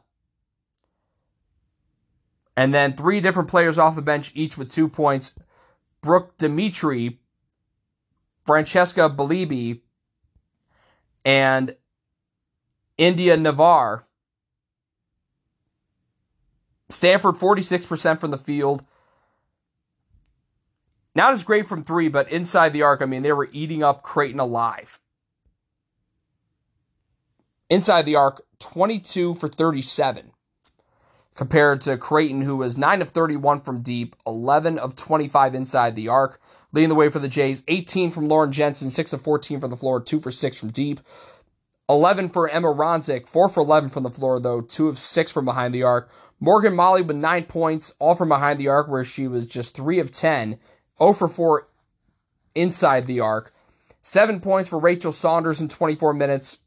And then three different players off the bench, each with two points. Brooke Dimitri, Francesca Belibi, and India Navarre. Stanford, forty-six percent from the field. Not as great from three, but inside the arc, I mean, they were eating up Creighton alive. Inside the arc, twenty-two for thirty-seven. Compared to Creighton, who was nine of thirty-one from deep, eleven of twenty-five inside the arc. Leading the way for the Jays, eighteen from Lauren Jensen, six of fourteen from the floor, two for six from deep. eleven for Emma Ronzik, four for eleven from the floor, though, two of six from behind the arc. Morgan Molly with nine points, all from behind the arc, where she was just three of ten, zero for four inside the arc. seven points for Rachel Saunders in twenty-four minutes.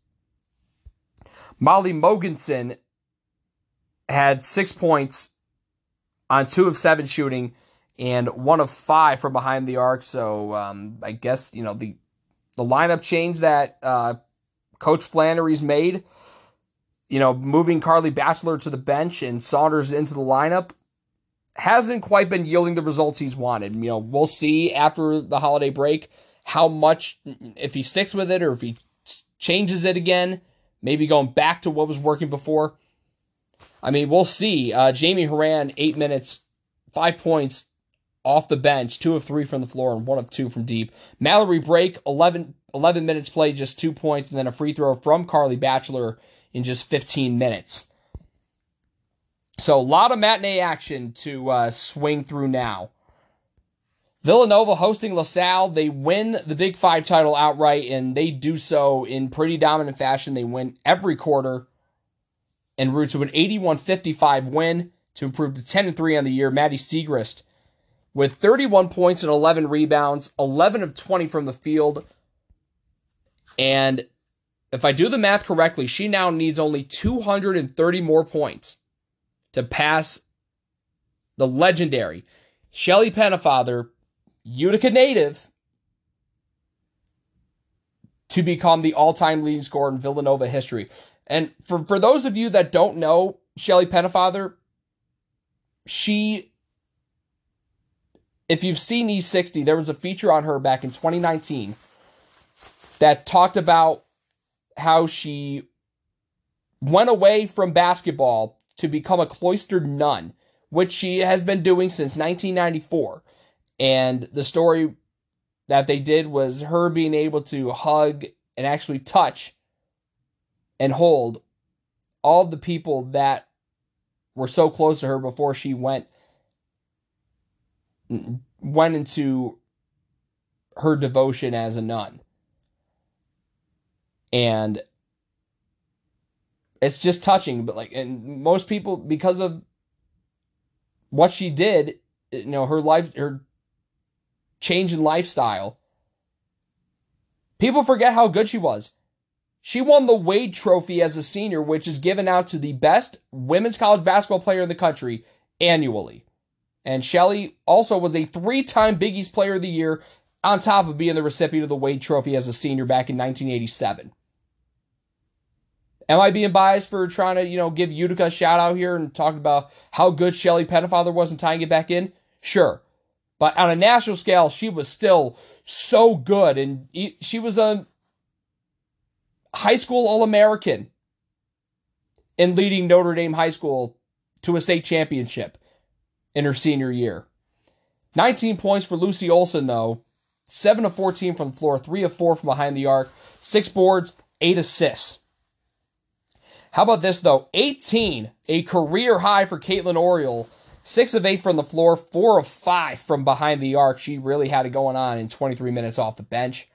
Molly Mogensen had six points on two of seven shooting and one of five from behind the arc. So um, I guess, you know, the, the lineup change that uh, Coach Flannery's made, you know, moving Carly Batchelor to the bench and Saunders into the lineup, hasn't quite been yielding the results he's wanted. You know, we'll see after the holiday break how much, if he sticks with it or if he changes it again, maybe going back to what was working before. I mean, we'll see. Uh, Jamie Horan, eight minutes, five points off the bench, two of three from the floor and one of two from deep. Mallory Brake, eleven, eleven minutes played, just two points, and then a free throw from Carly Batchelor in just fifteen minutes. So a lot of matinee action to uh, swing through now. Villanova hosting LaSalle. They win the Big Five title outright, and they do so in pretty dominant fashion. They win every quarter en route to an eighty-one fifty-five win to improve to ten and three on the year. Maddie Siegrist with thirty-one points and eleven rebounds, eleven of twenty from the field. And if I do the math correctly, she now needs only two hundred thirty more points to pass the legendary Shelly Pennefather, Utica native, to become the all-time leading scorer in Villanova history. And for, for those of you that don't know Shelly Pennefather, she, if you've seen E sixty, there was a feature on her back in twenty nineteen that talked about how she went away from basketball to become a cloistered nun, which she has been doing since nineteen ninety-four. And the story that they did was her being able to hug and actually touch and hold all the people that were so close to her before she went went into her devotion as a nun. And it's just touching, but like, and most people, because of what she did, you know, her life, her change in lifestyle, people forget how good she was. She won the Wade Trophy as a senior, which is given out to the best women's college basketball player in the country annually. And Shelly also was a three-time Big East Player of the Year, on top of being the recipient of the Wade Trophy as a senior back in nineteen eighty-seven. Am I being biased for trying to, you know, give Utica a shout-out here and talk about how good Shelly Pennefather was and tying it back in? Sure. But on a national scale, she was still so good, and she was a high school All-American in leading Notre Dame High School to a state championship in her senior year. nineteen points for Lucy Olsen, though. seven of fourteen from the floor, three of four from behind the arc, six boards, eight assists. How about this, though? eighteen, a career high for Caitlin Oriole. six of eight from the floor, four of five from behind the arc. She really had it going on in twenty-three minutes off the bench.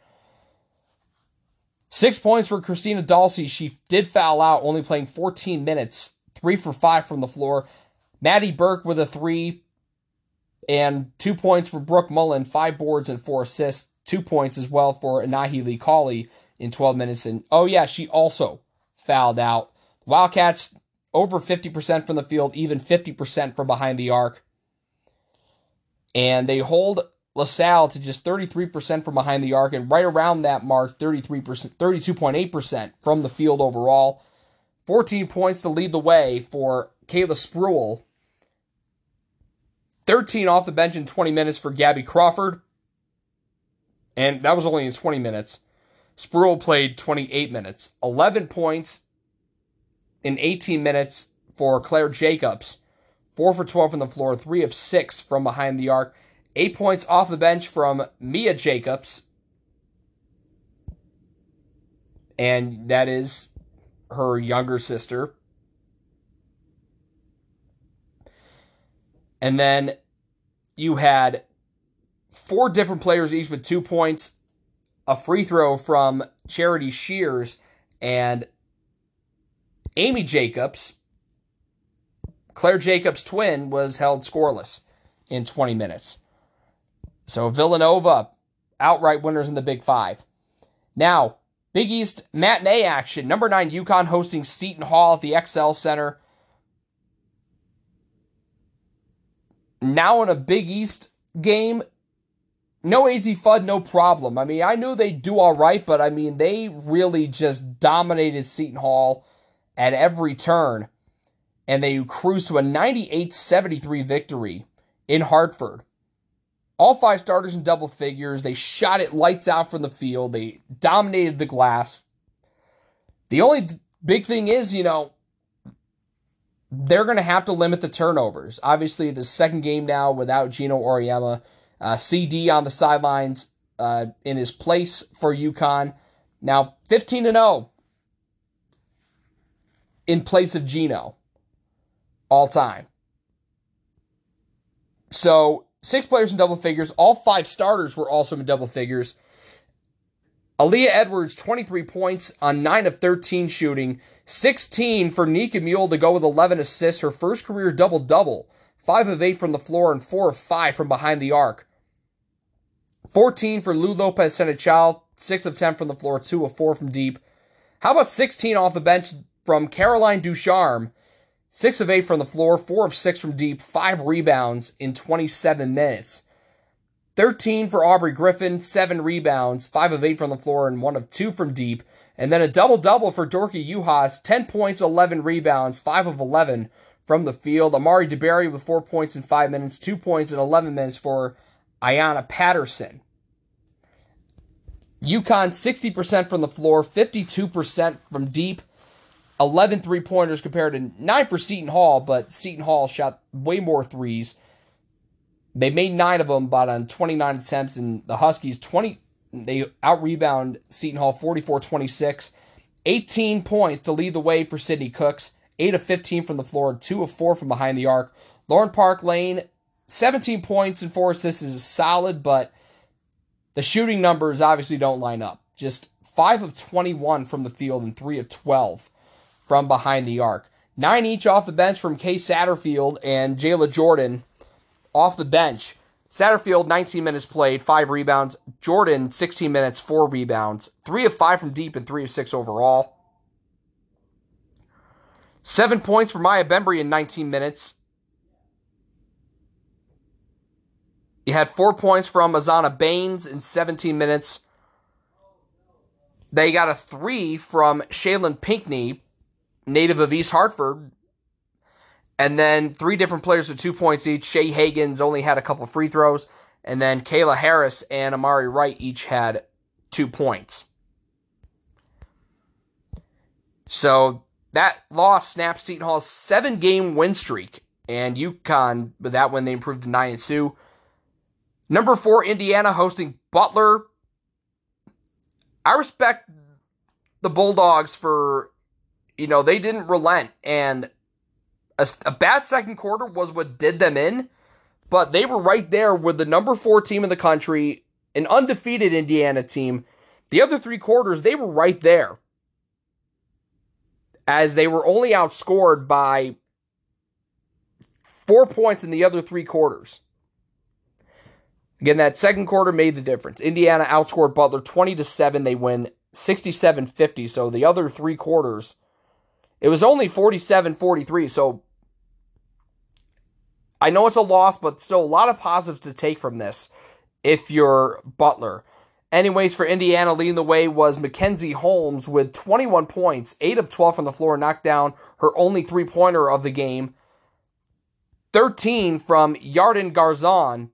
Six points for Christina Dalsey. She did foul out, only playing fourteen minutes. Three for five from the floor. Maddie Burke with a three. And two points for Brooke Mullen. Five boards and four assists. Two points as well for Anahi Lee Cauley in twelve minutes. And oh yeah, she also fouled out. Wildcats over fifty percent from the field, even fifty percent from behind the arc. And they hold LaSalle to just thirty-three percent from behind the arc, and right around that mark, thirty-three percent, thirty-two point eight percent from the field overall. fourteen points to lead the way for Kayla Spruill. thirteen off the bench in twenty minutes for Gabby Crawford. And that was only in twenty minutes. Spruill played twenty-eight minutes. eleven points in eighteen minutes for Claire Jacobs. four for twelve from the floor, three of six from behind the arc. eight points off the bench from Mia Jacobs. And that is her younger sister. And then you had four different players each with two points, a free throw from Charity Shears and Amy Jacobs. Claire Jacobs' twin was held scoreless in twenty minutes. So Villanova, outright winners in the Big Five. Now, Big East matinee action. Number nine, UConn hosting Seton Hall at the X L Center. Now in a Big East game, no A Z F U D, no problem. I mean, I knew they'd do all right, but I mean, they really just dominated Seton Hall at every turn. And they cruised to a ninety-eight seventy-three victory in Hartford. All five starters in double figures. They shot it lights out from the field. They dominated the glass. The only big thing is, you know, they're going to have to limit the turnovers. Obviously, the second game now without Gino Auriemma. Uh, C D on the sidelines uh, in his place for UConn. Now, fifteen and oh in place of Gino all time. So, six players in double figures. All five starters were also in double figures. Aaliyah Edwards, twenty-three points on nine of thirteen shooting. sixteen for Nika Mule to go with eleven assists. Her first career double-double. five of eight from the floor and four of five from behind the arc. fourteen for Lou Lopez-Senechal. six of ten from the floor, two of four from deep. How about sixteen off the bench from Caroline Ducharme? six of eight from the floor, four of six from deep, five rebounds in twenty-seven minutes. thirteen for Aubrey Griffin, seven rebounds, five of eight from the floor, and one of two from deep. And then a double-double for Dorky Yuhas, ten points, eleven rebounds, five of eleven from the field. Amari DeBerry with four points in five minutes, two points in eleven minutes for Ayanna Patterson. UConn, sixty percent from the floor, fifty-two percent from deep. eleven three-pointers compared to nine for Seton Hall, but Seton Hall shot way more threes. They made nine of them, but on twenty-nine attempts, and the Huskies, twenty they out-rebound Seton Hall forty-four twenty-six. eighteen points to lead the way for Sydney Cooks. eight of fifteen from the floor, two of four from behind the arc. Lauren Park Lane, seventeen points and four assists is solid, but the shooting numbers obviously don't line up. Just five of twenty-one from the field and three of twelve from behind the arc. nine each off the bench from Kay Satterfield and Jayla Jordan. Off the bench, Satterfield, nineteen minutes played, five rebounds. Jordan, sixteen minutes, four rebounds. three of five from deep and three of six overall. seven points for Maya Bembry in nineteen minutes. You had four points from Azana Baines in seventeen minutes. They got a three from Shaylin Pinkney, native of East Hartford. And then three different players with two points each. Shea Higgins only had a couple free throws. And then Kayla Harris and Amari Wright each had two points. So that loss snapped Seton Hall's seven-game win streak. And UConn, with that win, they improved to nine and two. Number four, Indiana hosting Butler. I respect the Bulldogs for, you know, they didn't relent, and A, a bad second quarter was what did them in, but they were right there with the number four team in the country, an undefeated Indiana team. The other three quarters, they were right there, as they were only outscored by four points in the other three quarters. Again, that second quarter made the difference. Indiana outscored Butler twenty to seven. They win sixty-seven fifty, so the other three quarters, it was only forty-seven forty-three, so I know it's a loss, but still a lot of positives to take from this if you're Butler. Anyways, for Indiana, leading the way was Mackenzie Holmes with twenty-one points, eight of twelve from the floor, knocked down her only three-pointer of the game. thirteen from Yarden Garzon,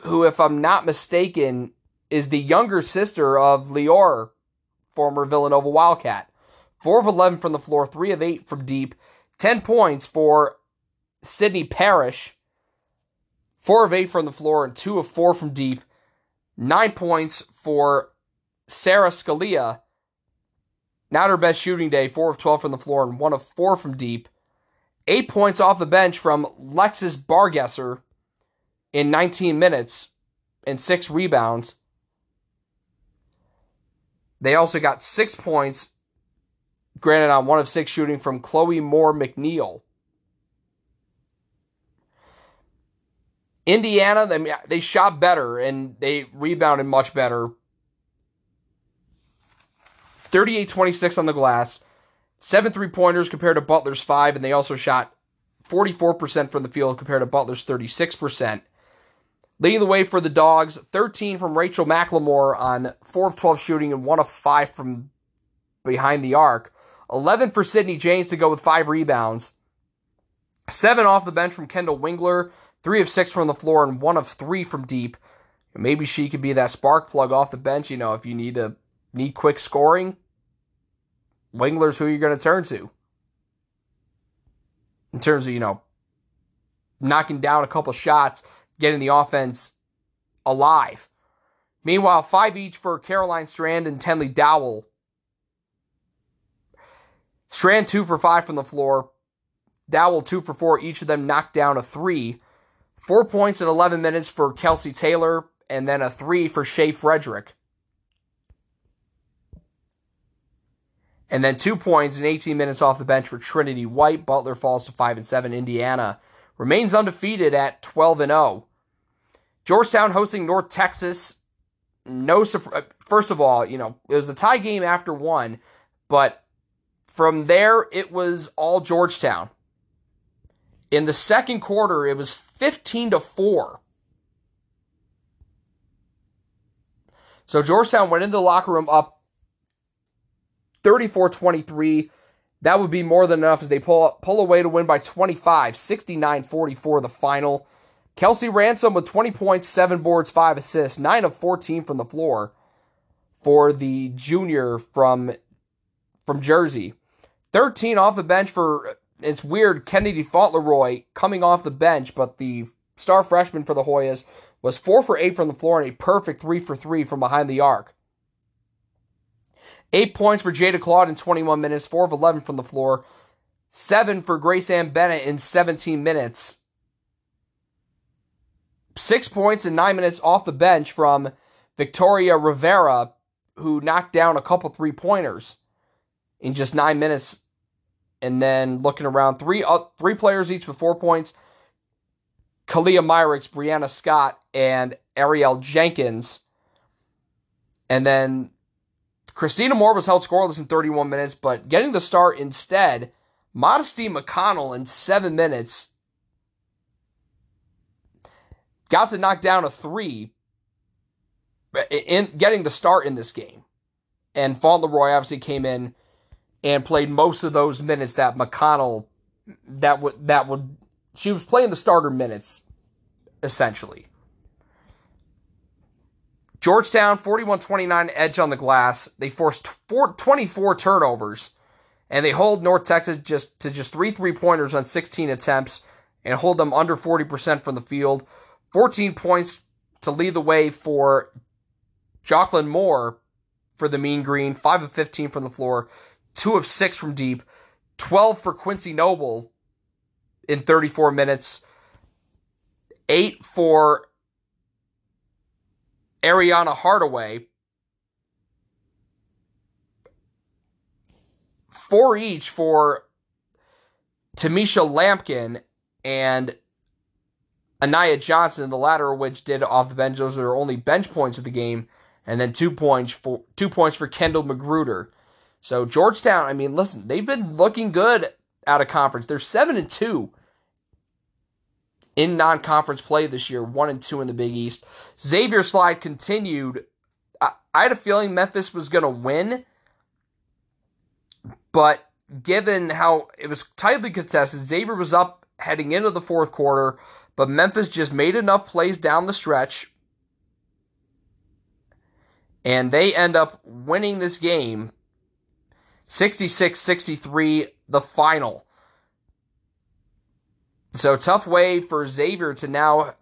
who, if I'm not mistaken, is the younger sister of Lior, former Villanova Wildcat. four of eleven from the floor, three of eight from deep. ten points for Sydney Parrish. four of eight from the floor and two of four from deep. nine points for Sarah Scalia. Not her best shooting day. four of twelve from the floor and one of four from deep. eight points off the bench from Lexis Bargesser in nineteen minutes and six rebounds. They also got six points, granted on one of six shooting, from Chloe Moore McNeil. Indiana, they, they shot better and they rebounded much better. thirty-eight twenty-six on the glass. Seven three-pointers compared to Butler's five, and they also shot forty-four percent from the field compared to Butler's thirty-six percent. Leading the way for the Dogs, thirteen from Rachel McLemore on four of twelve shooting and one of five from behind the arc. eleven for Sydney James to go with five rebounds. seven off the bench from Kendall Wingler, three of six from the floor and one of three from deep. Maybe she could be that spark plug off the bench, you know, if you need to need quick scoring. Wingler's who you're going to turn to. In terms of, you know, knocking down a couple shots, getting the offense alive. Meanwhile, five each for Caroline Strand and Tenley Dowell. Strand two for five from the floor. Dowell two for four. Each of them knocked down a three. Four points in eleven minutes for Kelsey Taylor, and then a three for Shea Frederick. And then two points in eighteen minutes off the bench for Trinity White. Butler falls to five and seven. Indiana remains undefeated at twelve and oh. Georgetown hosting North Texas. No, first of all, you know, it was a tie game after one, but from there it was all Georgetown. In the second quarter, it was fifteen to four. So Georgetown went into the locker room up thirty-four twenty-three, that would be more than enough as they pull pull away to win by twenty-five, sixty-nine forty-four the final. Kelsey Ransom with twenty points, seven boards, five assists, nine of fourteen from the floor for the junior from, from Jersey. thirteen off the bench for, it's weird, Kennedy Fauntleroy coming off the bench, but the star freshman for the Hoyas was four for eight from the floor and a perfect three for three from behind the arc. Eight points for Jada Claude in twenty-one minutes, four of eleven from the floor, seven for Grace Ann Bennett in seventeen minutes, six points in nine minutes off the bench from Victoria Rivera, who knocked down a couple three-pointers in just nine minutes, and then looking around, three uh, three players each with four points, Kalia Myricks, Brianna Scott, and Ariel Jenkins, and then Christina Moore was held scoreless in thirty-one minutes, but getting the start instead, Modesty McConnell in seven minutes got to knock down a three in getting the start in this game. And Fauntleroy obviously came in and played most of those minutes that McConnell, that would, that would, she was playing the starter minutes, essentially. Georgetown, forty-one twenty-nine edge on the glass. They forced twenty-four turnovers, and they hold North Texas just to just three three-pointers on sixteen attempts and hold them under forty percent from the field. fourteen points to lead the way for Jacqueline Moore for the Mean Green, five of fifteen from the floor, two of six from deep, twelve for Quincy Noble in thirty-four minutes, eight for Ariana Hardaway, four each for Tamisha Lampkin and Anaya Johnson, the latter of which did off the bench. Those are their only bench points of the game, and then two points for two points for Kendall Magruder. So Georgetown, I mean, listen, they've been looking good out of conference. They're seven and two. In non-conference play this year, one and two in the Big East. Xavier slide continued. I, I had a feeling Memphis was going to win, but given how it was tightly contested, Xavier was up heading into the fourth quarter, but Memphis just made enough plays down the stretch, and they end up winning this game sixty-six sixty-three, the final. So tough way for Xavier to now,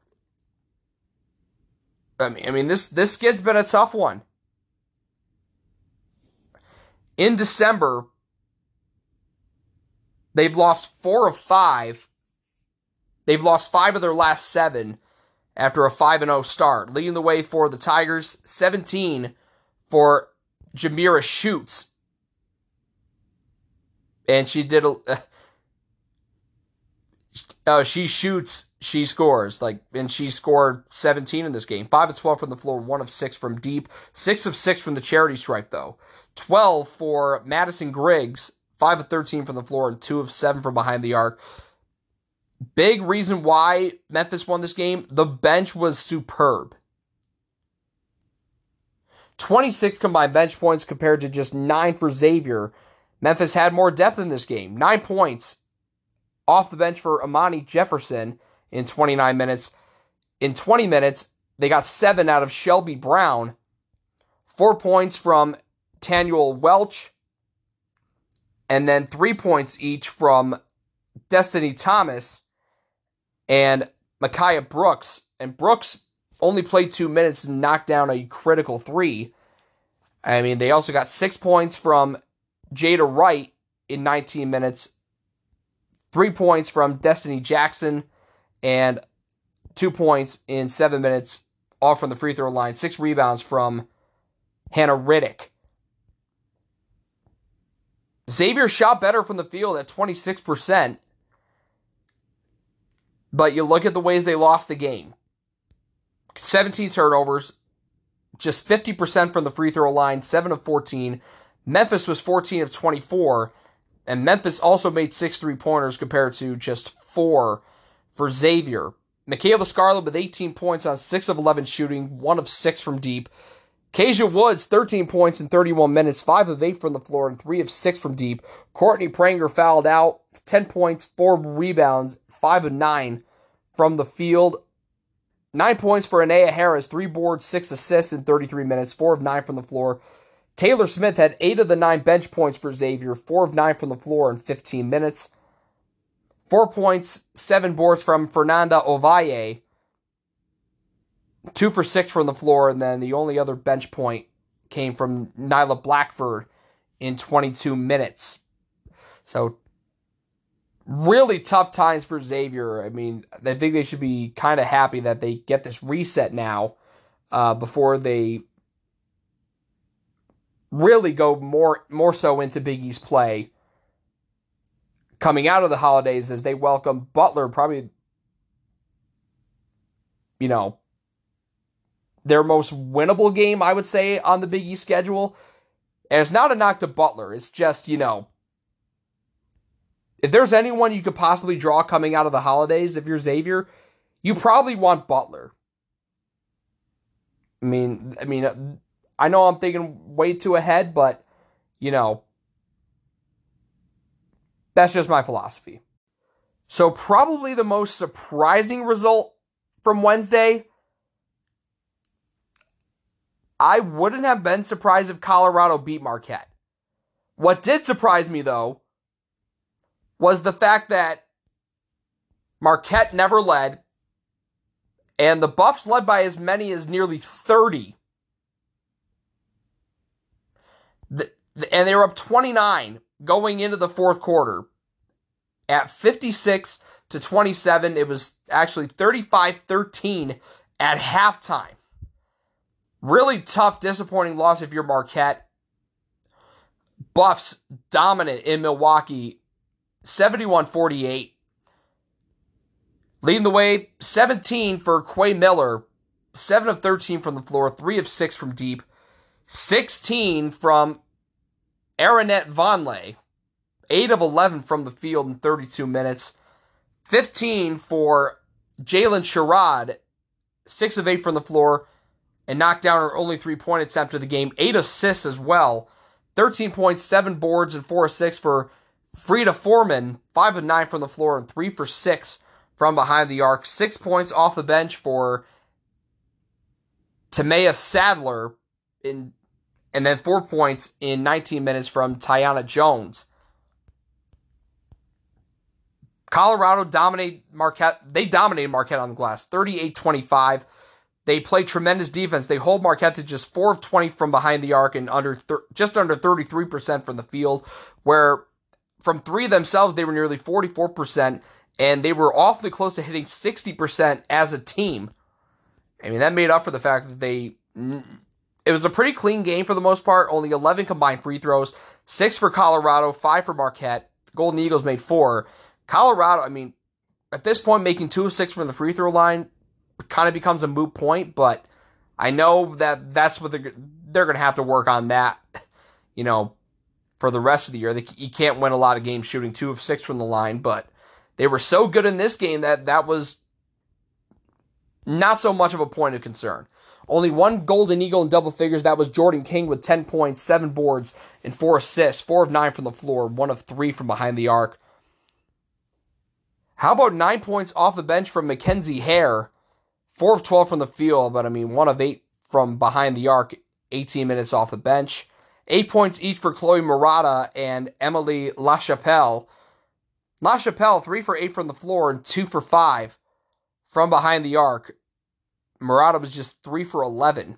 I mean, I mean this, this skid's been a tough one. In December, they've lost four of five. They've lost five of their last seven after a five and oh start, leading the way for the Tigers, seventeen for Jamira Shoots. And she did a... Uh, uh, she shoots, she scores. Like, and she scored seventeen in this game. five of twelve from the floor, one of six from deep. six of six from the charity stripe, though. twelve for Madison Griggs, five of thirteen from the floor, and two of seven from behind the arc. Big reason why Memphis won this game, the bench was superb. twenty-six combined bench points compared to just nine for Xavier. Memphis had more depth in this game. Nine points off the bench for Imani Jefferson in twenty-nine minutes. In twenty minutes, they got seven out of Shelby Brown. Four points from Tanuel Welch. And then three points each from Destiny Thomas and Micaiah Brooks. And Brooks only played two minutes and knocked down a critical three. I mean, they also got six points from Jada Wright in nineteen minutes, three points from Destiny Jackson, and two points in seven minutes, all from the free throw line, six rebounds from Hannah Riddick. Xavier shot better from the field at twenty-six percent, but you look at the ways they lost the game. seventeen turnovers, just fifty percent from the free throw line, seven of fourteen. Memphis was fourteen of twenty-four, and Memphis also made six three-pointers compared to just four for Xavier. Michaela Scarlett with eighteen points on six of eleven shooting, one of six from deep. Kasia Woods, thirteen points in thirty-one minutes, five of eight from the floor, and three of six from deep. Courtney Pranger fouled out, ten points, four rebounds, five of nine from the field. nine points for Anaya Harris, three boards, six assists in thirty-three minutes, four of nine from the floor. Taylor Smith had eight of the nine bench points for Xavier, four of nine from the floor in fifteen minutes. Four points, seven boards from Fernanda Ovalle, two for six from the floor, and then the only other bench point came from Nyla Blackford in twenty-two minutes. So, really tough times for Xavier. I mean, I think they should be kind of happy that they get this reset now uh, before they really go more more so into Big East play coming out of the holidays as they welcome Butler. Probably, you know, their most winnable game, I would say, on the Big East schedule. And it's not a knock to Butler. It's just, you know, if there's anyone you could possibly draw coming out of the holidays, if you're Xavier, you probably want Butler. I mean, I mean... I know I'm thinking way too ahead, but, you know, that's just my philosophy. So probably the most surprising result from Wednesday, I wouldn't have been surprised if Colorado beat Marquette. What did surprise me, though, was the fact that Marquette never led, and the Buffs led by as many as nearly thirty. The, the, and they were up twenty-nine going into the fourth quarter at fifty-six to twenty-seven. It was actually thirty-five thirteen at halftime. Really tough, disappointing loss if you're Marquette. Buffs dominant in Milwaukee, seventy-one forty-eight. Leading the way, seventeen for Quay Miller, seven of thirteen from the floor, three of six from deep. sixteen from Arinette Vonleh, eight of eleven from the field in thirty-two minutes. fifteen for Jalen Sherrod, six of eight from the floor, and knocked down her only three-point attempt of the game. eight assists as well. thirteen points, seven boards, and four assists for Frieda Foreman, five of nine from the floor and three for six from behind the arc. Six points off the bench for Tamea Sadler, in, and then four points in nineteen minutes from Tiana Jones. Colorado dominated Marquette. They dominated Marquette on the glass, thirty-eight twenty-five. They play tremendous defense. They hold Marquette to just four of twenty from behind the arc and under thir- just under thirty-three percent from the field, where from three themselves, they were nearly forty-four percent, and they were awfully close to hitting sixty percent as a team. I mean, that made up for the fact that they... It was a pretty clean game for the most part, only eleven combined free throws, six for Colorado, five for Marquette. The Golden Eagles made four. Colorado, I mean, at this point, making two of six from the free throw line kind of becomes a moot point, but I know that that's what they're, they're going to have to work on that, you know, for the rest of the year. They, you can't win a lot of games shooting two of six from the line, but they were so good in this game that that was not so much of a point of concern. Only one Golden Eagle in double figures. That was Jordan King with ten points, seven boards, and four assists, four of nine from the floor, one of three from behind the arc. How about nine points off the bench from Mackenzie Hare? four of twelve from the field, but I mean, one of eight from behind the arc, eighteen minutes off the bench. Eight points each for Chloe Murata and Emily LaChapelle. LaChapelle, three for eight from the floor and two for five from behind the arc. Murata was just three for eleven.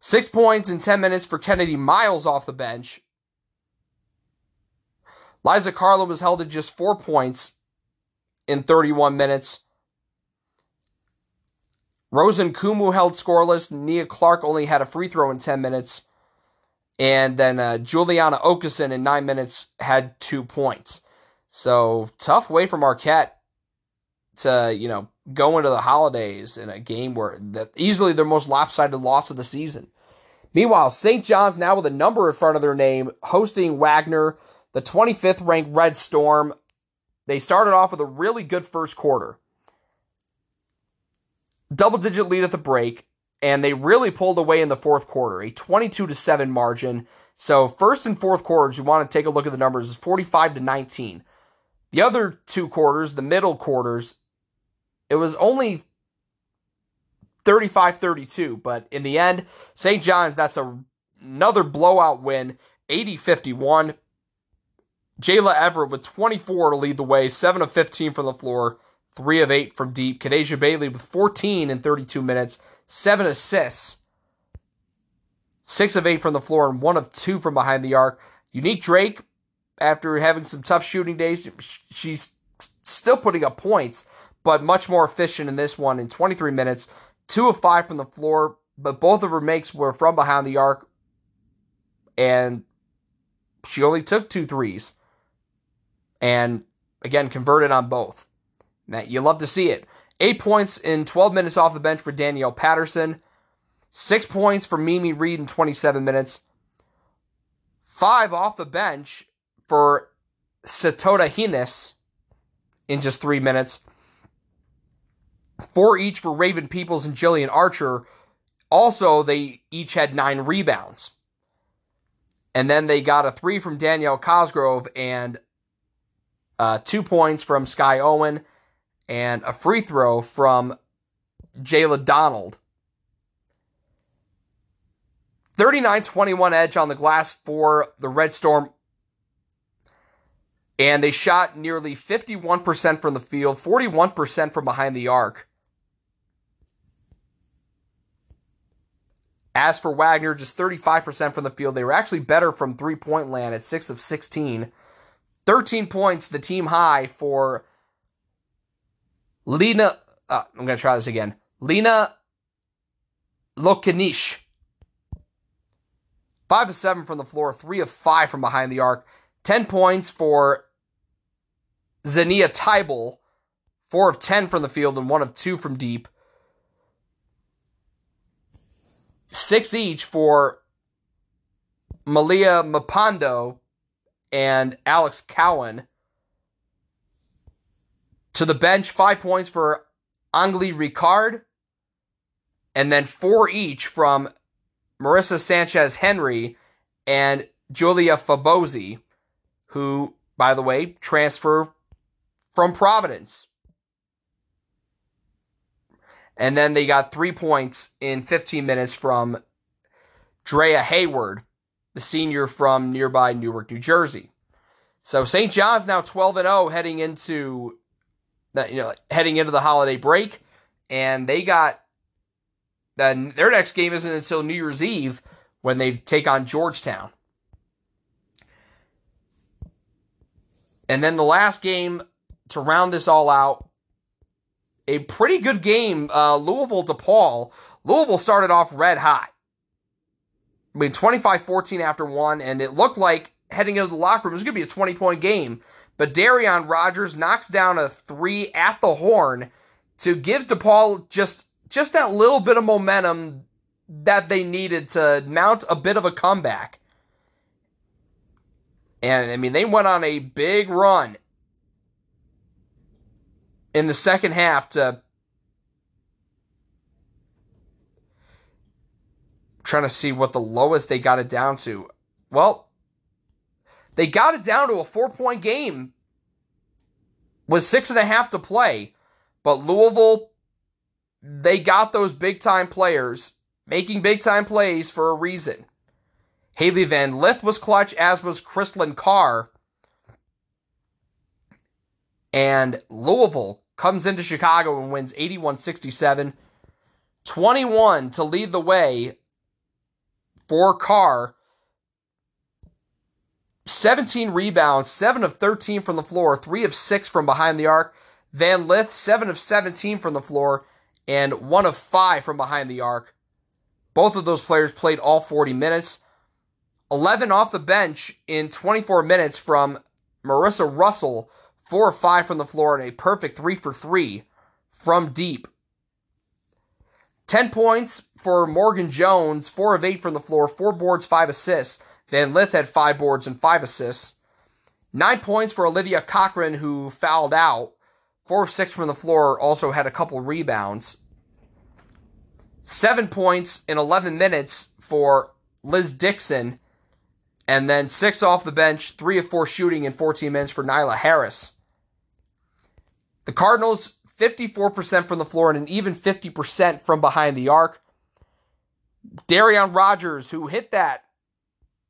Six points in ten minutes for Kennedy Miles off the bench. Liza Carlin was held to just four points in thirty-one minutes. Rosen Kumu held scoreless. Nia Clark only had a free throw in ten minutes. And then uh, Juliana Okeson in nine minutes had two points. So, tough way for Marquette to, you know, go into the holidays in a game where the, easily their most lopsided loss of the season. Meanwhile, Saint John's now with a number in front of their name, hosting Wagner, the twenty-fifth ranked Red Storm. They started off with a really good first quarter. Double-digit lead at the break, and they really pulled away in the fourth quarter, a twenty-two to seven margin. So first and fourth quarters, you want to take a look at the numbers, is forty-five to nineteen. The other two quarters, the middle quarters, it was only thirty-five thirty-two, but in the end, Saint John's, that's a, another blowout win, eighty fifty-one. Jayla Everett with twenty-four to lead the way, seven of fifteen from the floor, three of eight from deep. Kadeja Bailey with fourteen in thirty-two minutes, seven assists, six of eight from the floor, and one of two from behind the arc. Unique Drake, after having some tough shooting days, she's still putting up points, but much more efficient in this one in twenty-three minutes, two of five from the floor, but both of her makes were from behind the arc, and she only took two threes, and again, converted on both. That you love to see it. Eight points in twelve minutes off the bench for Danielle Patterson. Six points for Mimi Reed in twenty-seven minutes. Five off the bench for Satoda Hines in just three minutes. Four each for Raven Peoples and Jillian Archer. Also, they each had nine rebounds. And then they got a three from Danielle Cosgrove and uh, two points from Sky Owen, and a free throw from Jayla Donald. thirty-nine twenty-one edge on the glass for the Red Storm. And they shot nearly fifty-one percent from the field, forty-one percent from behind the arc. As for Wagner, just thirty-five percent from the field. They were actually better from three-point land at six of sixteen. thirteen points, the team high for Lena, uh, I'm going to try this again. Lena Lokanish. five of seven from the floor, three of five from behind the arc. ten points for Zania Tybel, four of ten from the field and one of two from deep. six each for Malia Mapondo and Alex Cowan. To the bench, five points for Angeli Ricard, and then four each from Marissa Sanchez-Henry and Julia Fabosi, who who, by the way, transfer from Providence. And then they got three points in fifteen minutes from Drea Hayward, the senior from nearby Newark, New Jersey. So Saint John's now twelve and oh heading into the, you know, heading into the holiday break, and they got then their next game isn't until New Year's Eve when they take on Georgetown. And then the last game to round this all out, a pretty good game, uh, Louisville DePaul. Louisville started off red hot. I mean, twenty-five fourteen after one, and it looked like heading into the locker room, it was going to be a twenty-point game. But Darion Rogers knocks down a three at the horn to give DePaul just, just that little bit of momentum that they needed to mount a bit of a comeback. And, I mean, they went on a big run in the second half to I'm trying to see what the lowest they got it down to. Well, they got it down to a four-point game with six and a half to play. But Louisville, they got those big-time players making big-time plays for a reason. Haley Van Lith was clutch, as was Kristlyn Carr. And Louisville comes into Chicago and wins eighty-one sixty-seven. twenty-one to lead the way for Carr. seventeen rebounds, seven of thirteen from the floor, three of six from behind the arc. Van Lith, seven of seventeen from the floor, and one of five from behind the arc. Both of those players played all forty minutes. eleven off the bench in twenty-four minutes from Marissa Russell, Four or five from the floor, and a perfect three for three from deep. Ten points for Morgan Jones, four of eight from the floor, four boards, five assists. Van Lith had five boards and five assists. Nine points for Olivia Cochran, who fouled out. Four of six from the floor, also had a couple rebounds. Seven points in eleven minutes for Liz Dixon, and then six off the bench, three of four shooting in fourteen minutes for Nyla Harris. The Cardinals, fifty-four percent from the floor and an even fifty percent from behind the arc. Darion Rogers, who hit that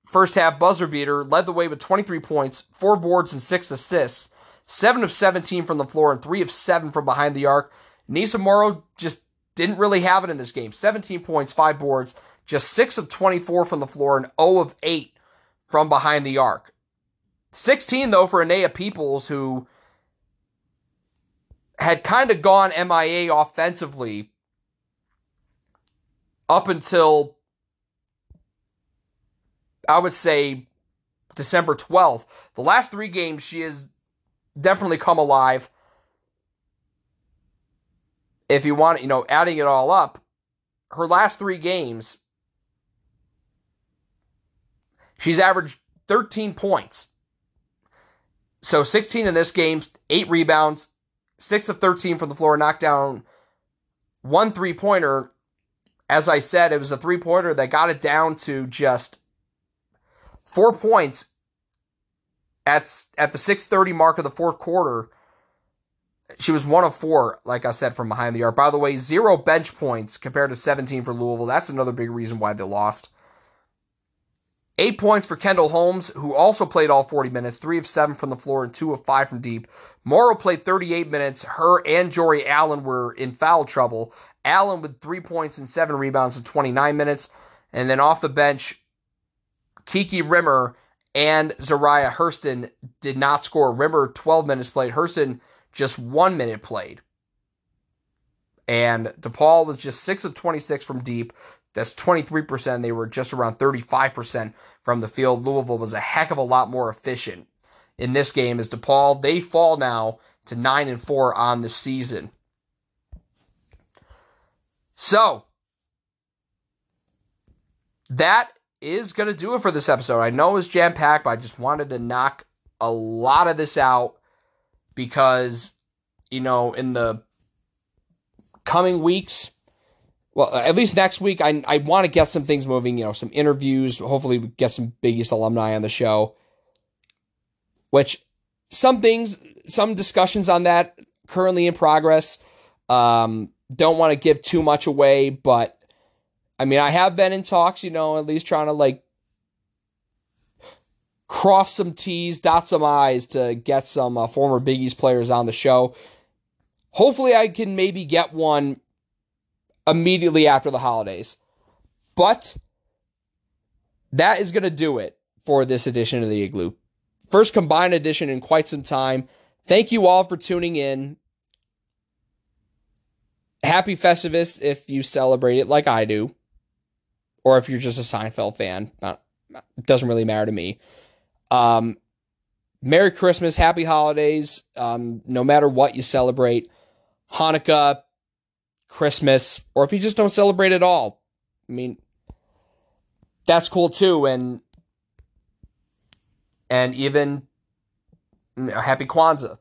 first-half buzzer beater, led the way with twenty-three points, four boards and six assists, seven of seventeen from the floor and three of seven from behind the arc. Nisa Morrow just didn't really have it in this game. seventeen points, five boards, just six of twenty-four from the floor and zero of eight from behind the arc. sixteen, though, for Anaya Peoples, who had kind of gone M I A offensively up until, I would say, December twelfth. The last three games, she has definitely come alive. If you want, you know, adding it all up, her last three games, she's averaged thirteen points. So sixteen in this game, eight rebounds, six of thirteen from the floor, knocked down one three-pointer. As I said, it was a three-pointer that got it down to just four points at, at the six thirty mark of the fourth quarter. She was one of four, like I said, from behind the arc. By the way, zero bench points compared to seventeen for Louisville. That's another big reason why they lost. Eight points for Kendall Holmes, who also played all forty minutes, three of seven from the floor and two of five from deep. Morrow played thirty-eight minutes. Her and Jory Allen were in foul trouble. Allen with three points and seven rebounds in twenty-nine minutes. And then off the bench, Kiki Rimmer and Zariah Hurston did not score. Rimmer, twelve minutes played. Hurston, just one minute played. And DePaul was just six of twenty-six from deep. That's twenty-three percent. They were just around thirty-five percent from the field. Louisville was a heck of a lot more efficient in this game as DePaul, they fall now to nine and four on the season. So, that is going to do it for this episode. I know it was jam-packed, but I just wanted to knock a lot of this out because, you know, in the coming weeks, well, at least next week, I I want to get some things moving, you know, some interviews. Hopefully we get some Big East alumni on the show. which some things, some discussions on that currently in progress. Um, don't want to give too much away, but I mean, I have been in talks, you know, at least trying to like cross some T's, dot some I's to get some uh, former Big East players on the show. Hopefully I can maybe get one immediately after the holidays, but that is going to do it for this edition of the Igloo. First combined edition in quite some time. Thank you all for tuning in. Happy Festivus if you celebrate it like I do, or if you're just a Seinfeld fan. Not, it doesn't really matter to me. Um, Merry Christmas, Happy Holidays, um, no matter what you celebrate. Hanukkah, Christmas, or if you just don't celebrate at all. I mean, that's cool too, and and even you know, Happy Kwanzaa.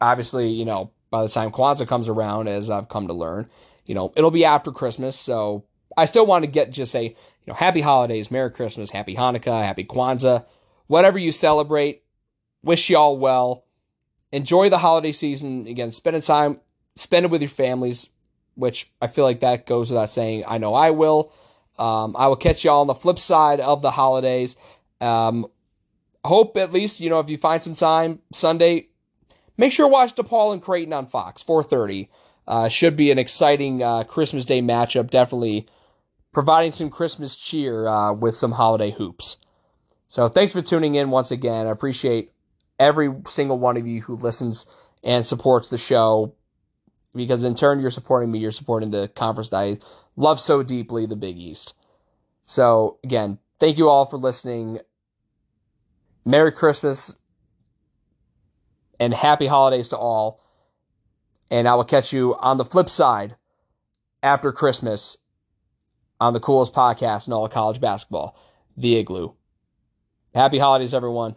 Obviously, you know, by the time Kwanzaa comes around, as I've come to learn, you know, it'll be after Christmas. So I still want to get just a, you know, Happy Holidays, Merry Christmas, Happy Hanukkah, Happy Kwanzaa, whatever you celebrate. Wish y'all well. Enjoy the holiday season. Again, spend it time, spend it with your families, which I feel like that goes without saying. I know I will. Um, I will catch y'all on the flip side of the holidays. Um, hope at least, you know, if you find some time Sunday, make sure to watch DePaul and Creighton on Fox, four thirty. Uh, should be an exciting uh, Christmas Day matchup, definitely providing some Christmas cheer uh, with some holiday hoops. So thanks for tuning in once again. I appreciate every single one of you who listens and supports the show, because in turn you're supporting me, you're supporting the conference that I love so deeply, the Big East. So again, thank you all for listening. Merry Christmas. And happy holidays to all. And I will catch you on the flip side after Christmas on the coolest podcast in all of college basketball, The Igloo. Happy holidays, everyone.